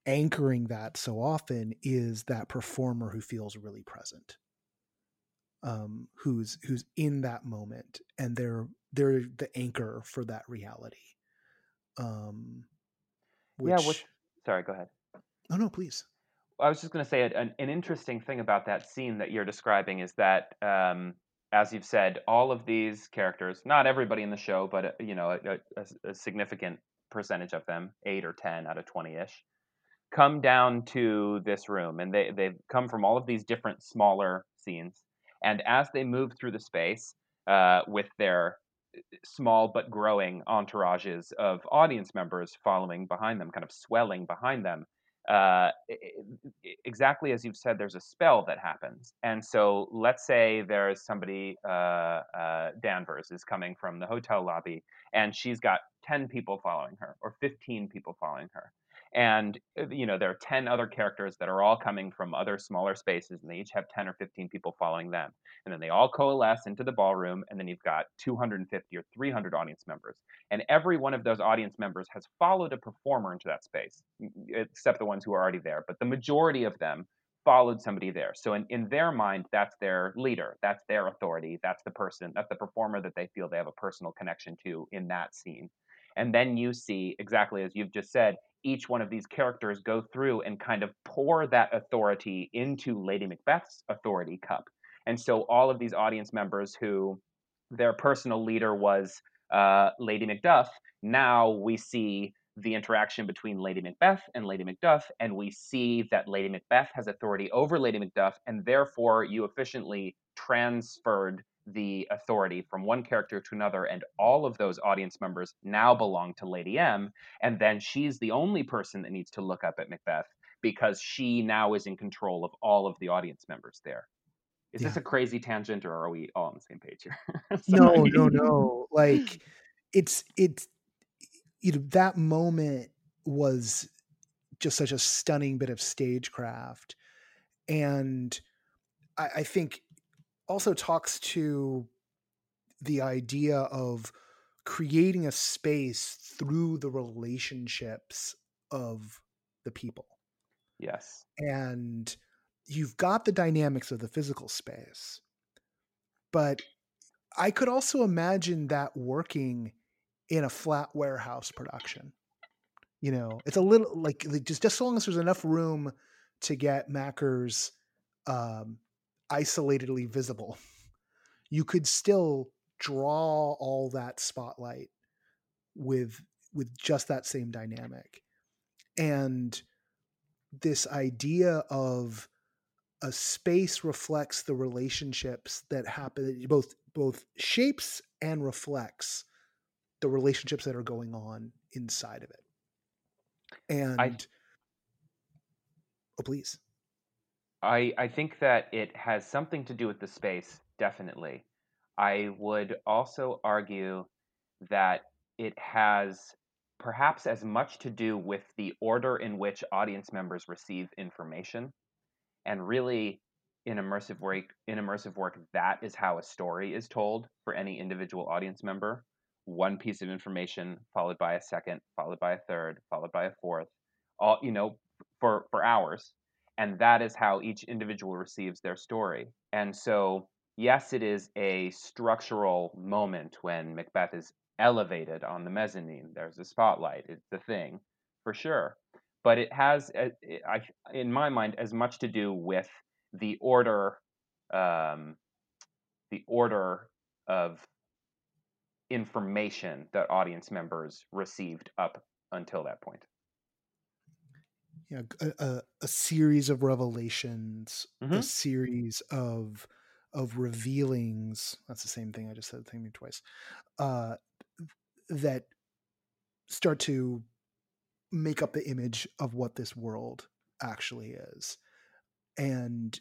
anchoring that so often is that performer who feels really present. Who's in that moment, and they're the anchor for that reality. Sorry, go ahead. Oh, no, please. I was just going to say an interesting thing about that scene that you're describing is that, as you've said, all of these characters, not everybody in the show, but a significant percentage of them, 8 or 10 out of 20-ish, come down to this room, and they've come from all of these different smaller scenes. And as they move through the space with their small but growing entourages of audience members following behind them, kind of swelling behind them, exactly as you've said, there's a spell that happens. And so let's say there is somebody, Danvers is coming from the hotel lobby, and she's got 10 people following her or 15 people following her. And, there are 10 other characters that are all coming from other smaller spaces, and they each have 10 or 15 people following them. And then they all coalesce into the ballroom, and then you've got 250 or 300 audience members. And every one of those audience members has followed a performer into that space, except the ones who are already there. But the majority of them followed somebody there. So in their mind, that's their leader, that's their authority, that's the person, that's the performer that they feel they have a personal connection to in that scene. And then you see, exactly as you've just said, each one of these characters go through and kind of pour that authority into Lady Macbeth's authority cup. And so all of these audience members who their personal leader was Lady Macduff, now we see the interaction between Lady Macbeth and Lady Macduff, and we see that Lady Macbeth has authority over Lady Macduff, and therefore you efficiently transferred the authority from one character to another, and all of those audience members now belong to Lady M, and then she's the only person that needs to look up at Macbeth because she now is in control of all of the audience members there. Is this a crazy tangent, or are we all on the same page here? No. Like it's that moment was just such a stunning bit of stagecraft, and I think also talks to the idea of creating a space through the relationships of the people. Yes. And you've got the dynamics of the physical space, but I could also imagine that working in a flat warehouse production. It's a little like just so long as there's enough room to get Mackers, isolatedly visible, you could still draw all that spotlight with just that same dynamic. And this idea of a space reflects the relationships that happen, both shapes and reflects the relationships that are going on inside of it. And I think that it has something to do with the space, definitely. I would also argue that it has perhaps as much to do with the order in which audience members receive information. And really, in immersive work, that is how a story is told for any individual audience member. One piece of information, followed by a second, followed by a third, followed by a fourth, all, for hours. And that is how each individual receives their story. And so, yes, it is a structural moment when Macbeth is elevated on the mezzanine. There's a spotlight. It's the thing, for sure. But it has, in my mind, as much to do with the order the order of information that audience members received up until that point. Yeah, a series of revelations, mm-hmm. a series of revealings. That's the same thing I just said. Thank me twice. That start to make up the image of what this world actually is, and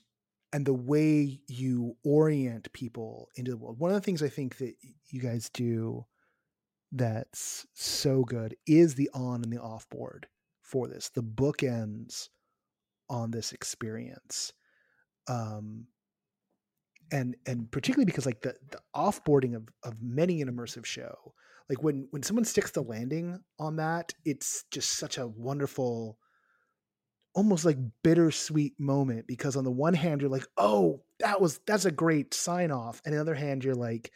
the way you orient people into the world. One of the things I think that you guys do that's so good is the on and the off board for this, the bookends on this experience. And particularly because like the offboarding of many an immersive show, like when someone sticks the landing on that, it's just such a wonderful, almost like bittersweet moment, because on the one hand you're like, oh, that's a great sign off. And on the other hand, you're like,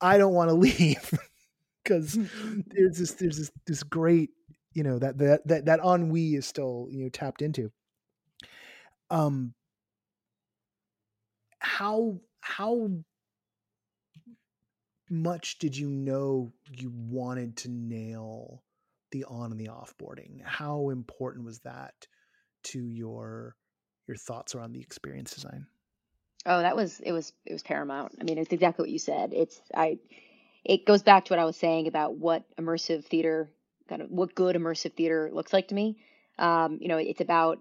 I don't want to leave because there's this great, you know, that ennui is still, you know, tapped into. How much did you know you wanted to nail the on and the offboarding? How important was that to your thoughts around the experience design? Oh, it was paramount. I mean, it's exactly what you said. It goes back to what I was saying about what immersive theater, kind of what good immersive theater looks like to me. You know, it's about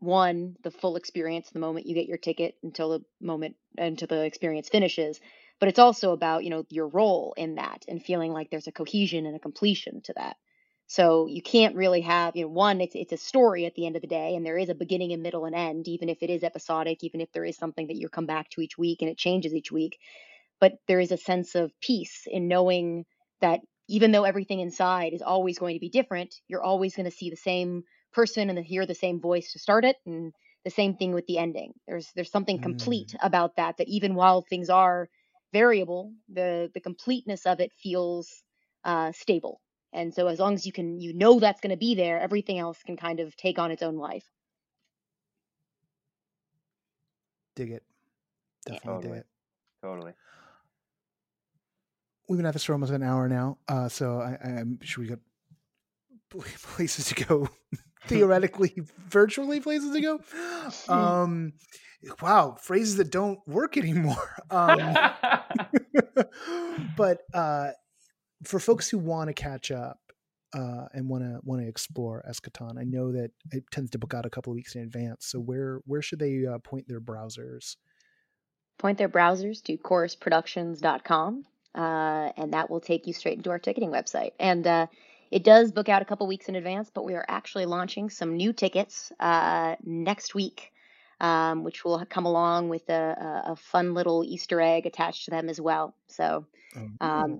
one, the full experience, the moment you get your ticket until the experience finishes. But it's also about, you know, your role in that and feeling like there's a cohesion and a completion to that. So you can't really have, you know, one, it's a story at the end of the day, and there is a beginning and middle and end, even if it is episodic, even if there is something that you come back to each week and it changes each week. But there is a sense of peace in knowing that even though everything inside is always going to be different, you're always going to see the same person and hear the same voice to start it, and the same thing with the ending. There's something complete about that even while things are variable, the completeness of it feels stable. And so as long as you know that's going to be there, everything else can kind of take on its own life. Dig it. Definitely. Yeah. Totally. We've been at this for almost an hour now, so I'm sure we got places to go. Theoretically, virtually places to go. Wow, phrases that don't work anymore. But for folks who want to catch up and want to explore Eschaton, I know that it tends to book out a couple of weeks in advance. So where should they point their browsers? Point their browsers to chorusproductions.com, and that will take you straight into our ticketing website. And it does book out a couple weeks in advance, but we are actually launching some new tickets next week, which will come along with a fun little Easter egg attached to them as well. So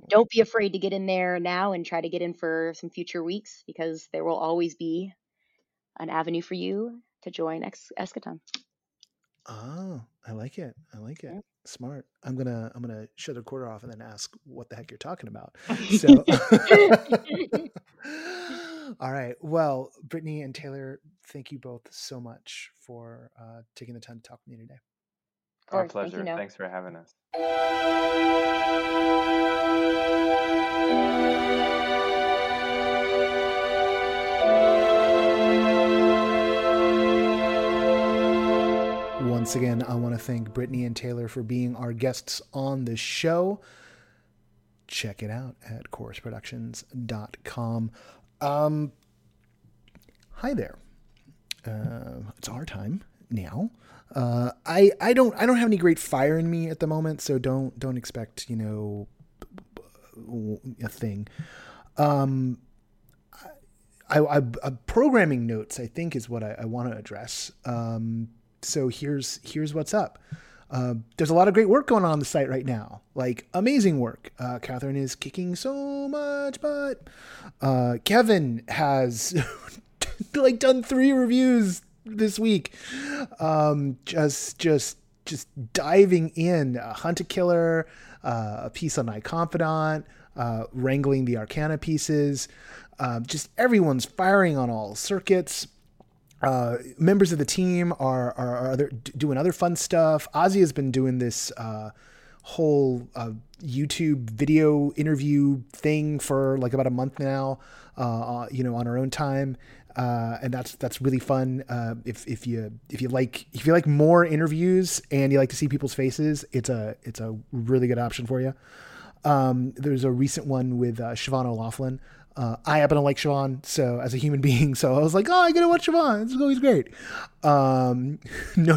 don't be afraid to get in there now and try to get in for some future weeks, because there will always be an avenue for you to join Eschaton. Oh, I like it. Yeah. Smart. I'm gonna shut the recorder off and then ask what the heck you're talking about. So all right. Well, Brittany and Taylor, thank you both so much for taking the time to talk with me today. Our pleasure. Thank you, Noah. Thanks for having us. Once again, I want to thank Brittany and Taylor for being our guests on the show. Check it out at chorusproductions.com. Hi there. It's our time now. I don't have any great fire in me at the moment, so don't expect, you know, a thing. I programming notes, I think, is what I want to address. So here's what's up. There's a lot of great work going on the site right now, like amazing work. Catherine is kicking so much butt. Kevin has like done 3 reviews this week. Just diving in. Hunt a Killer, a piece on I Confidant, wrangling the Arcana pieces. Just everyone's firing on all circuits. Members of the team are doing other fun stuff. Ozzy has been doing this whole YouTube video interview thing for like about a month now, on our own time. And that's really fun. If you like more interviews and you like to see people's faces, it's a really good option for you. There's a recent one with Siobhan O'Loughlin. I happen to like Siobhan, so as a human being, so I was like, I gotta watch Siobhan. It's always great. Note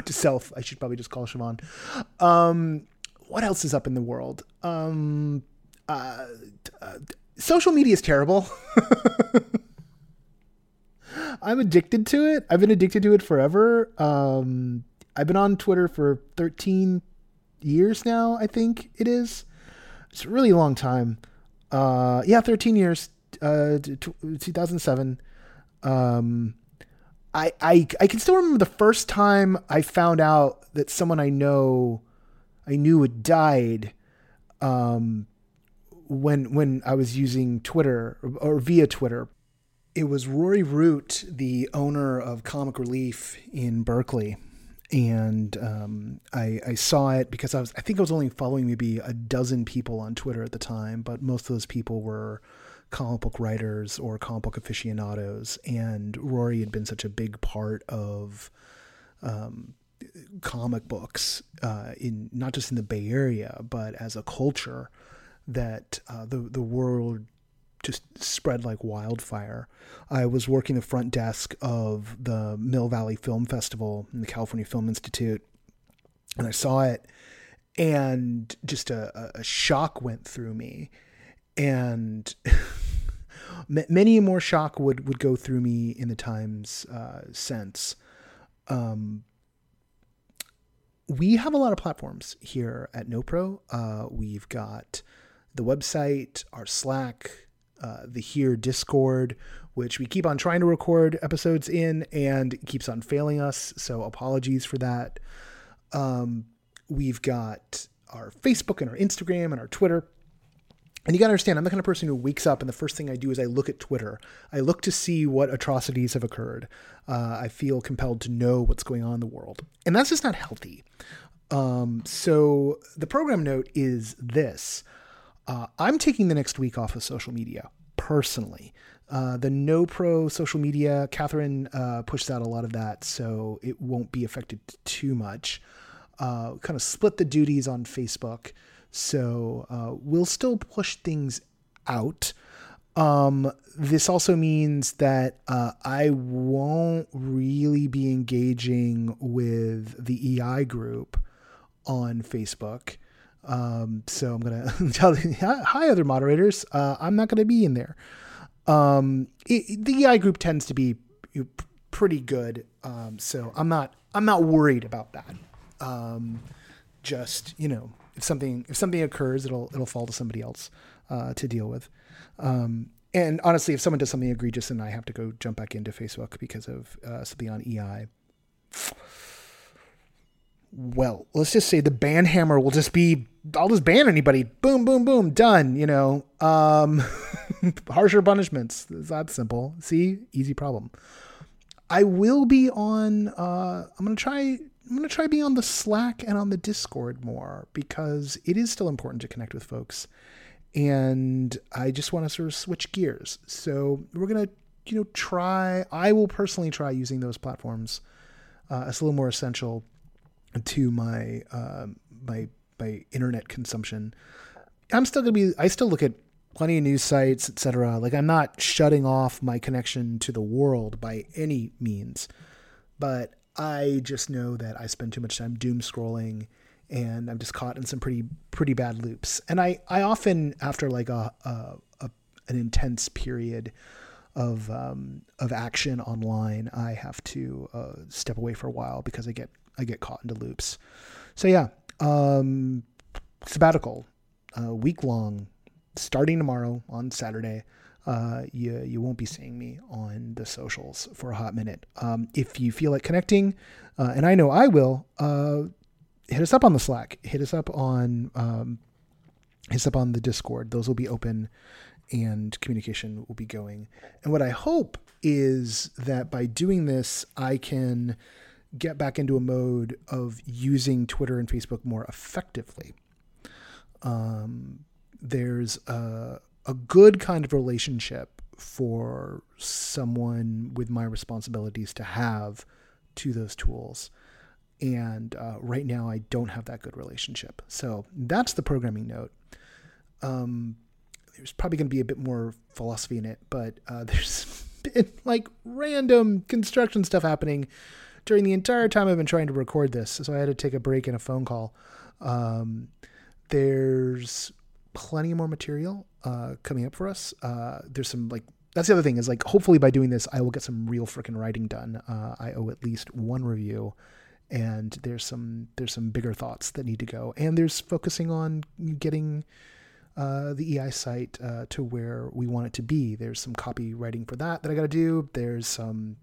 to self: I should probably just call Siobhan. What else is up in the world? Social media is terrible. I'm addicted to it. I've been addicted to it forever. I've been on Twitter for 13 years now, I think it is. It's a really long time. 13 years, 2007. I can still remember the first time I found out that someone I knew had died when I was using Twitter or via Twitter. It was Rory Root, the owner of Comic Relief in Berkeley, and I saw it because I think I was only following maybe a dozen people on Twitter at the time, but most of those people were comic book writers or comic book aficionados, and Rory had been such a big part of comic books, in not just in the Bay Area, but as a culture, that the world just spread like wildfire. I was working the front desk of the Mill Valley Film Festival and the California Film Institute, and I saw it, and just a shock went through me, and many more shock would go through me in the times since. We have a lot of platforms here at NoPro. We've got the website, our Slack, the Here Discord, which we keep on trying to record episodes in and keeps on failing us, so apologies for that. We've got our Facebook and our Instagram and our Twitter. And you got to understand, I'm the kind of person who wakes up and the first thing I do is I look at Twitter. I look to see what atrocities have occurred. I feel compelled to know what's going on in the world. And that's just not healthy. So the program note is this. I'm taking the next week off of social media, personally. The NoPro social media, Catherine pushes out a lot of that, so it won't be affected too much. Kind of split the duties on Facebook. So we'll still push things out. This also means that I won't really be engaging with the EI group on Facebook. So I'm going to tell you, hi, other moderators. I'm not going to be in there. The EI group tends to be pretty good. So I'm not worried about that. If something occurs, it'll fall to somebody else to deal with. And honestly, if someone does something egregious and I have to go jump back into Facebook because of something on EI, well, let's just say the ban hammer will just be, I'll just ban anybody. Boom, boom, boom, done, harsher punishments. It's that simple. See, easy problem. I will be on, I'm going to try being on the Slack and on the Discord more, because it is still important to connect with folks. And I just want to sort of switch gears. So we're going to, I will personally try using those platforms as a little more essential to my, my internet consumption. I'm still I still look at plenty of news sites, etc. Like, I'm not shutting off my connection to the world by any means, but I just know that I spend too much time doom scrolling, and I'm just caught in some pretty bad loops. And I often, after like an intense period of action online, I have to step away for a while because I get caught into loops. So yeah, sabbatical, week long, starting tomorrow on Saturday. You won't be seeing me on the socials for a hot minute. If you feel like connecting, and I know I will, hit us up on the Slack, hit us up on the Discord. Those will be open and communication will be going. And what I hope is that by doing this, I can get back into a mode of using Twitter and Facebook more effectively. There's a good kind of relationship for someone with my responsibilities to have to those tools. And right now I don't have that good relationship. So that's the programming note. There's probably going to be a bit more philosophy in it, but there's been like random construction stuff happening during the entire time I've been trying to record this. So I had to take a break and a phone call. There's plenty more material coming up for us. There's some like, that's the other thing is like, hopefully by doing this, I will get some real freaking writing done. I owe at least one review, and there's some bigger thoughts that need to go. And there's focusing on getting the EI site to where we want it to be. There's some copywriting for that I got to do. There's some,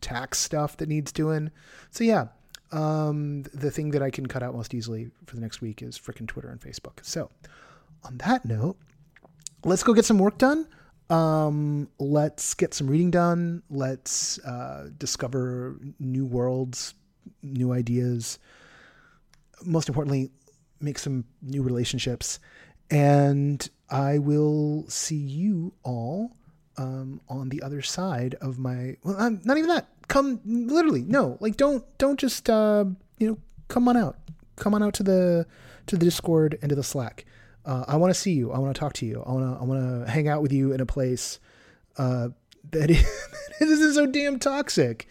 tax stuff that needs doing. So yeah, the thing that I can cut out most easily for the next week is frickin' Twitter and Facebook. So on that note, let's go get some work done. Let's get some reading done. Let's discover new worlds, new ideas. Most importantly, make some new relationships. And I will see you all on the other side of my. Well, I'm not even that. Come, literally, no. Like, don't just come on out. Come on out to the Discord and to the Slack. I want to see you. I want to talk to you. I want to hang out with you in a place that is this is so damn toxic.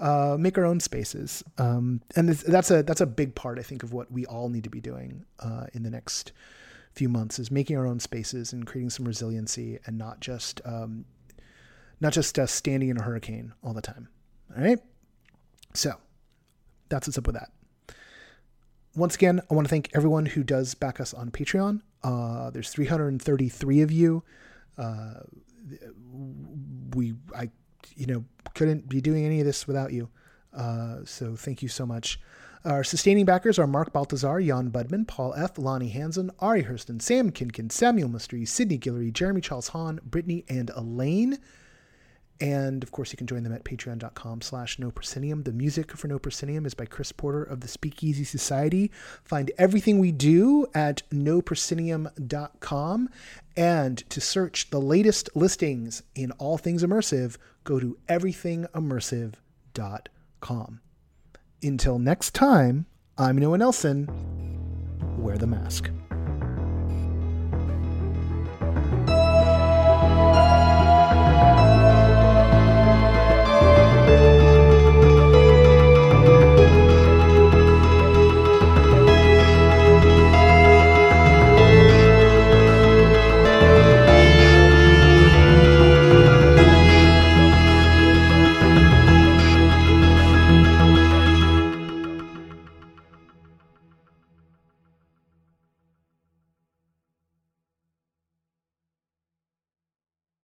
Make our own spaces, and that's a big part, I think, of what we all need to be doing in the next few months, is making our own spaces and creating some resiliency, and not just standing in a hurricane all the time. All right. So that's what's up with that. Once again, I want to thank everyone who does back us on Patreon. There's 333 of you. I couldn't be doing any of this without you. So thank you so much. Our sustaining backers are Mark Baltazar, Jan Budman, Paul F., Lonnie Hansen, Ari Hurston, Sam Kinkin, Samuel Mystery, Sydney Guillory, Jeremy Charles Hahn, Brittany, and Elaine. And, of course, you can join them at patreon.com/No Proscenium. The music for No Proscenium is by Chris Porter of the Speakeasy Society. Find everything we do at noproscenium.com. And to search the latest listings in all things immersive, go to everythingimmersive.com. Until next time, I'm Noah Nelson. Wear the mask.